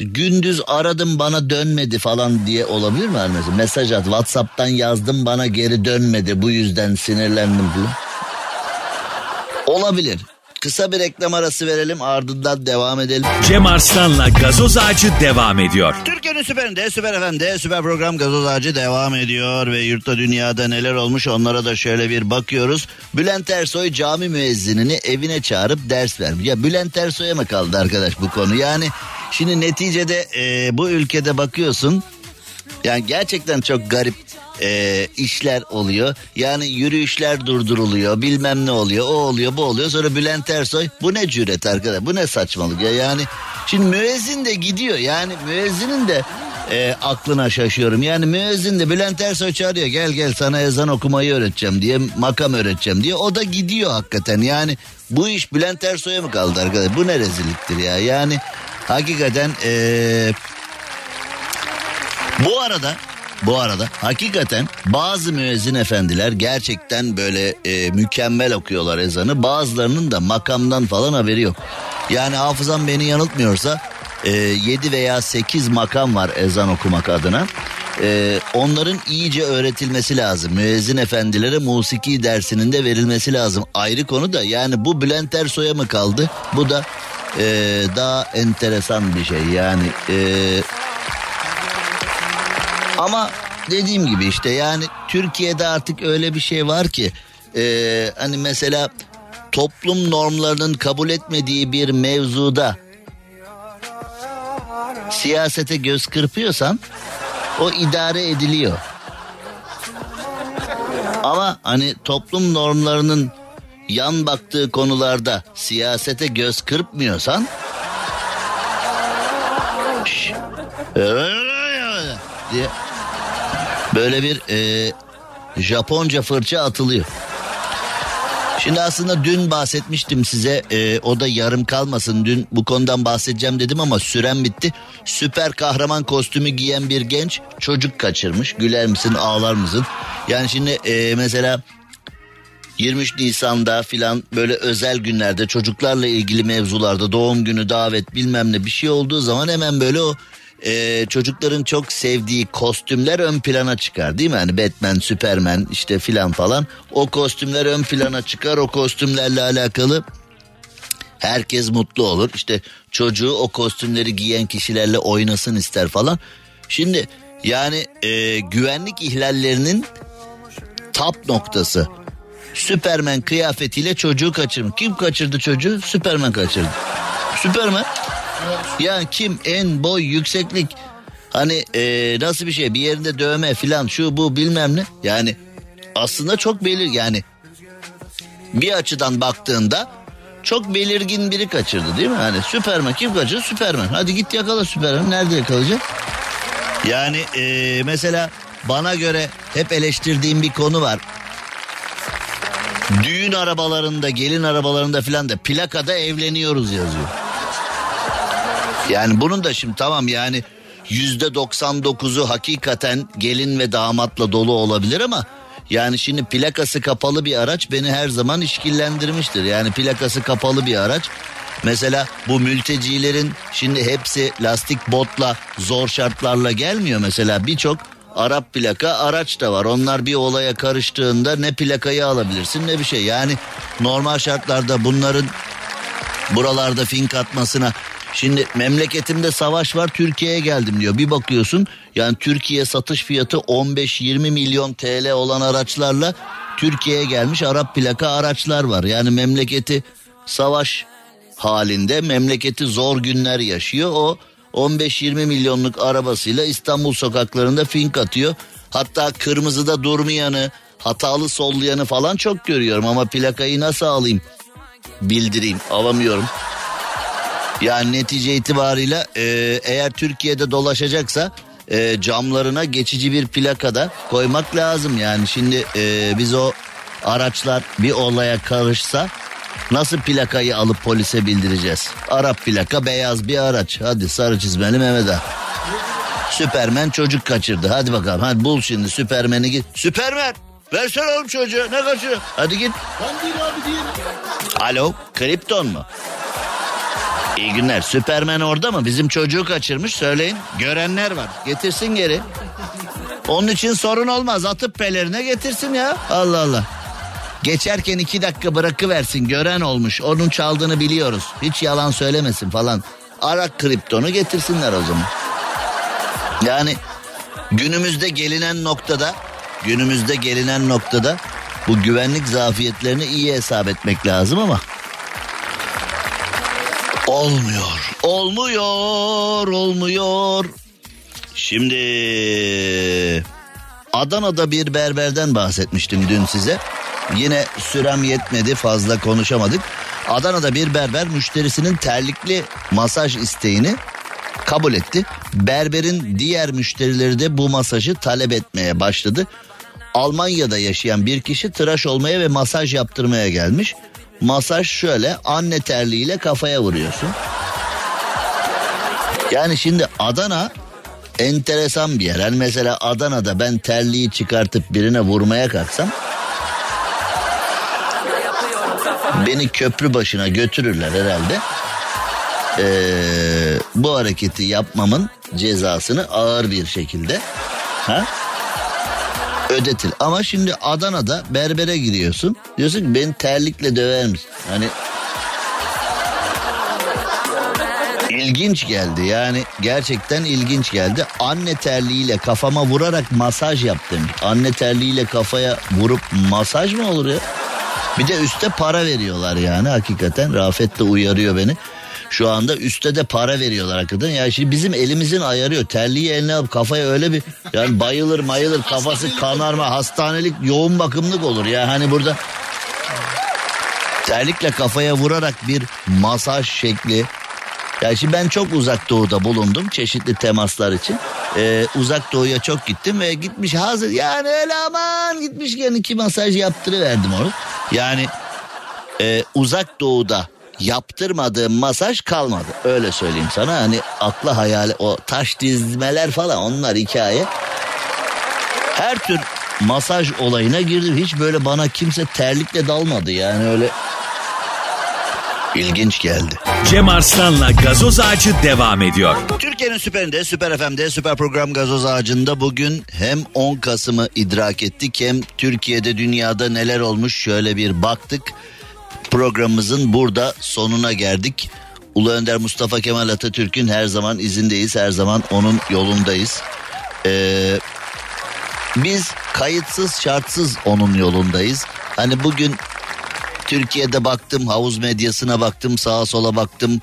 gündüz aradım bana dönmedi falan diye olabilir mi? Mesela mesaj at, WhatsApp'tan yazdım bana geri dönmedi, bu yüzden sinirlendim falan. Olabilir. Kısa bir reklam arası verelim, ardından devam edelim. Cem Arslan'la Gazoz Ağacı devam ediyor. Türkiye'nin süperinde, Süper FM'de, süper program Gazoz Ağacı devam ediyor. Ve yurtta dünyada neler olmuş onlara da şöyle bir bakıyoruz. Bülent Ersoy cami müezzinini evine çağırıp ders vermiş. Ya Bülent Ersoy'a mı kaldı arkadaş bu konu? Yani şimdi neticede bu ülkede bakıyorsun... Yani gerçekten çok garip işler oluyor. Yani yürüyüşler durduruluyor, bilmem ne oluyor, o oluyor, bu oluyor. Sonra Bülent Ersoy, bu ne cüret arkadaş, bu ne saçmalık ya yani. Şimdi müezzin de gidiyor yani, müezzinin de aklına şaşıyorum. Yani müezzin de Bülent Ersoy çağırıyor, gel gel sana ezan okumayı öğreteceğim diye, makam öğreteceğim diye. O da gidiyor hakikaten yani. Bu iş Bülent Ersoy'a mı kaldı arkadaş, bu ne rezilliktir ya yani. Hakikaten... Bu arada hakikaten bazı müezzin efendiler gerçekten böyle mükemmel okuyorlar ezanı. Bazılarının da makamdan falan haberi yok. Yani hafızam beni yanıltmıyorsa 7 veya 8 makam var ezan okumak adına. Onların iyice öğretilmesi lazım. Müezzin efendilere musiki dersinin de verilmesi lazım. Ayrı konu da yani bu Bülent Ersoy'a mı kaldı? Bu da daha enteresan bir şey yani... Ama dediğim gibi işte yani Türkiye'de artık öyle bir şey var ki hani mesela toplum normlarının kabul etmediği bir mevzuda siyasete göz kırpıyorsan o idare ediliyor. Ama hani toplum normlarının yan baktığı konularda siyasete göz kırpmıyorsan diye böyle bir Japonca fırça atılıyor. Şimdi aslında dün bahsetmiştim size, o da yarım kalmasın, dün bu konudan bahsedeceğim dedim ama sürem bitti. Süper kahraman kostümü giyen bir genç çocuk kaçırmış. Güler misin, ağlar mısın? Yani şimdi mesela 23 Nisan'da filan böyle özel günlerde çocuklarla ilgili mevzularda doğum günü, davet, bilmem ne bir şey olduğu zaman hemen böyle o çocukların çok sevdiği kostümler ön plana çıkar değil mi? Yani Batman, Superman işte filan falan, o kostümler ön plana çıkar, o kostümlerle alakalı herkes mutlu olur. İşte çocuğu o kostümleri giyen kişilerle oynasın ister falan. Şimdi yani güvenlik ihlallerinin top noktası Superman kıyafetiyle çocuğu kaçırmış. Kim kaçırdı çocuğu? Superman kaçırdı. Superman. Yani kim, en boy, yükseklik, hani nasıl bir şey, bir yerinde dövme filan, şu bu bilmem ne. Yani aslında çok yani bir açıdan baktığında çok belirgin biri kaçırdı değil mi? Hani Süperman kim kaçırdı? Süperman. Hadi git yakala Süperman. Nerede yakalayacak? Yani mesela bana göre hep eleştirdiğim bir konu var. Düğün arabalarında, gelin arabalarında filan da plakada evleniyoruz yazıyor. Yani bunun da şimdi tamam yani %99'u hakikaten gelin ve damatla dolu olabilir ama yani şimdi plakası kapalı bir araç beni her zaman işkillendirmiştir. Yani plakası kapalı bir araç. Mesela bu mültecilerin şimdi hepsi lastik botla zor şartlarla gelmiyor mesela, birçok Arap plaka araç da var. Onlar bir olaya karıştığında ne plakayı alabilirsin ne bir şey. Yani normal şartlarda bunların buralarda fink atmasına. Şimdi memleketimde savaş var, Türkiye'ye geldim diyor. Bir bakıyorsun yani Türkiye satış fiyatı 15-20 milyon TL olan araçlarla Türkiye'ye gelmiş Arap plaka araçlar var. Yani memleketi savaş halinde, memleketi zor günler yaşıyor. O 15-20 milyonluk arabasıyla İstanbul sokaklarında fink atıyor. Hatta kırmızıda durmayanı, hatalı sollayanı falan çok görüyorum ama plakayı nasıl alayım, bildireyim, alamıyorum. Yani netice itibarıyla eğer Türkiye'de dolaşacaksa camlarına geçici bir plaka da koymak lazım. Yani şimdi biz o araçlar bir olaya karışsa nasıl plakayı alıp polise bildireceğiz? Arap plaka, beyaz bir araç. Hadi sarı çizmeli Mehmet Ağa. Süpermen çocuk kaçırdı. Hadi bakalım, hadi bul şimdi Süpermen'i, git. Süpermen! Versene oğlum çocuğu, ne kaçıyor? Hadi git. Ben değil abi değil. Alo, Kripton mu? İyi günler. Süpermen orada mı? Bizim çocuğu kaçırmış, söyleyin. Görenler var. Getirsin geri. Onun için sorun olmaz. Atıp pelerine getirsin ya. Allah Allah. Geçerken 2 dakika bırakıversin. Gören olmuş. Onun çaldığını biliyoruz. Hiç yalan söylemesin falan. Ara Kripton'u, getirsinler o zaman. Yani günümüzde gelinen noktada, bu güvenlik zafiyetlerini iyi hesap etmek lazım ama olmuyor. Şimdi Adana'da bir berberden bahsetmiştim dün size. Yine sürem yetmedi, fazla konuşamadık. Adana'da bir berber müşterisinin terlikli masaj isteğini kabul etti. Berberin diğer müşterileri de bu masajı talep etmeye başladı. Almanya'da yaşayan bir kişi tıraş olmaya ve masaj yaptırmaya gelmiş. Masaj şöyle, anne terliğiyle kafaya vuruyorsun. Yani şimdi Adana enteresan bir yer. Yani mesela Adana'da ben terliği çıkartıp birine vurmaya kalksam beni köprü başına götürürler herhalde. Bu hareketi yapmamın cezasını ağır bir şekilde ödetir. Ama şimdi Adana'da berbere giriyorsun. Diyorsun ki beni terlikle döver misin? Hani ilginç geldi yani, gerçekten ilginç geldi. Anne terliğiyle kafama vurarak masaj yaptım. Anne terliğiyle kafaya vurup masaj mı olur ya? Bir de üste para veriyorlar yani, hakikaten Rafet de uyarıyor beni. Şu anda üste de para veriyorlar hakikaten. Ya şimdi bizim elimizin ayarı yok. Terliği eline alıp kafaya öyle bir, yani bayılır kafası kanarma, hastanelik yoğun bakımlık olur ya. Hani burada terlikle kafaya vurarak bir masaj şekli. Ya şimdi ben çok uzak doğuda bulundum çeşitli temaslar için. Uzak doğuya çok gittim ve gitmiş hazır yani öyle aman gitmişken 2 masaj yaptırıverdim onu. Yani uzak doğuda yaptırmadığım masaj kalmadı, öyle söyleyeyim sana. Hani akla hayale, o taş dizmeler falan, onlar hikaye. Her tür masaj olayına girdim, hiç böyle bana kimse terlikle dalmadı yani, öyle ilginç geldi. Cem Arslan'la Gazoz Ağacı devam ediyor. Türkiye'nin süperinde, Süper FM'de, Süper Program Gazoz Ağacı'nda bugün hem 10 Kasım'ı idrak ettik hem Türkiye'de, dünyada neler olmuş şöyle bir baktık. Programımızın burada sonuna geldik. Ulu Önder Mustafa Kemal Atatürk'ün her zaman izindeyiz, her zaman onun yolundayız. Biz kayıtsız şartsız onun yolundayız. Hani bugün Türkiye'de baktım, havuz medyasına baktım, sağa sola baktım,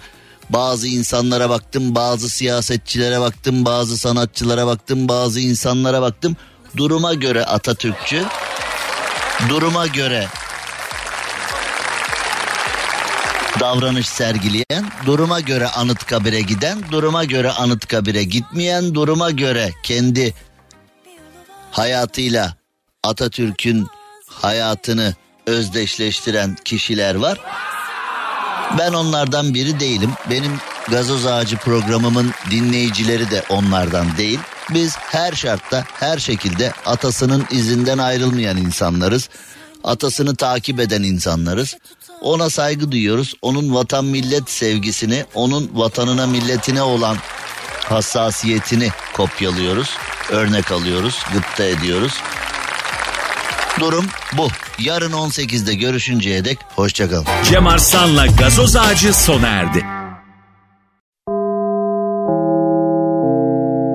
bazı insanlara baktım, bazı siyasetçilere baktım, bazı sanatçılara baktım, bazı insanlara baktım. Duruma göre Atatürkçü, duruma göre davranış sergileyen, duruma göre Anıtkabir'e giden, duruma göre Anıtkabir'e gitmeyen, duruma göre kendi hayatıyla Atatürk'ün hayatını özdeşleştiren kişiler var. Ben onlardan biri değilim. Benim Gazoz Ağacı programımın dinleyicileri de onlardan değil. Biz her şartta, her şekilde atasının izinden ayrılmayan insanlarız. Atasını takip eden insanlarız. Ona saygı duyuyoruz. Onun vatan millet sevgisini, onun vatanına milletine olan hassasiyetini kopyalıyoruz. Örnek alıyoruz, gıpta ediyoruz. Durum bu. Yarın 18'de görüşünceye dek hoşçakalın. Cem Arslan'la Gazoz Ağacı sona erdi.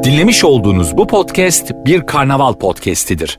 Dinlemiş olduğunuz bu podcast bir Karnaval podcastidir.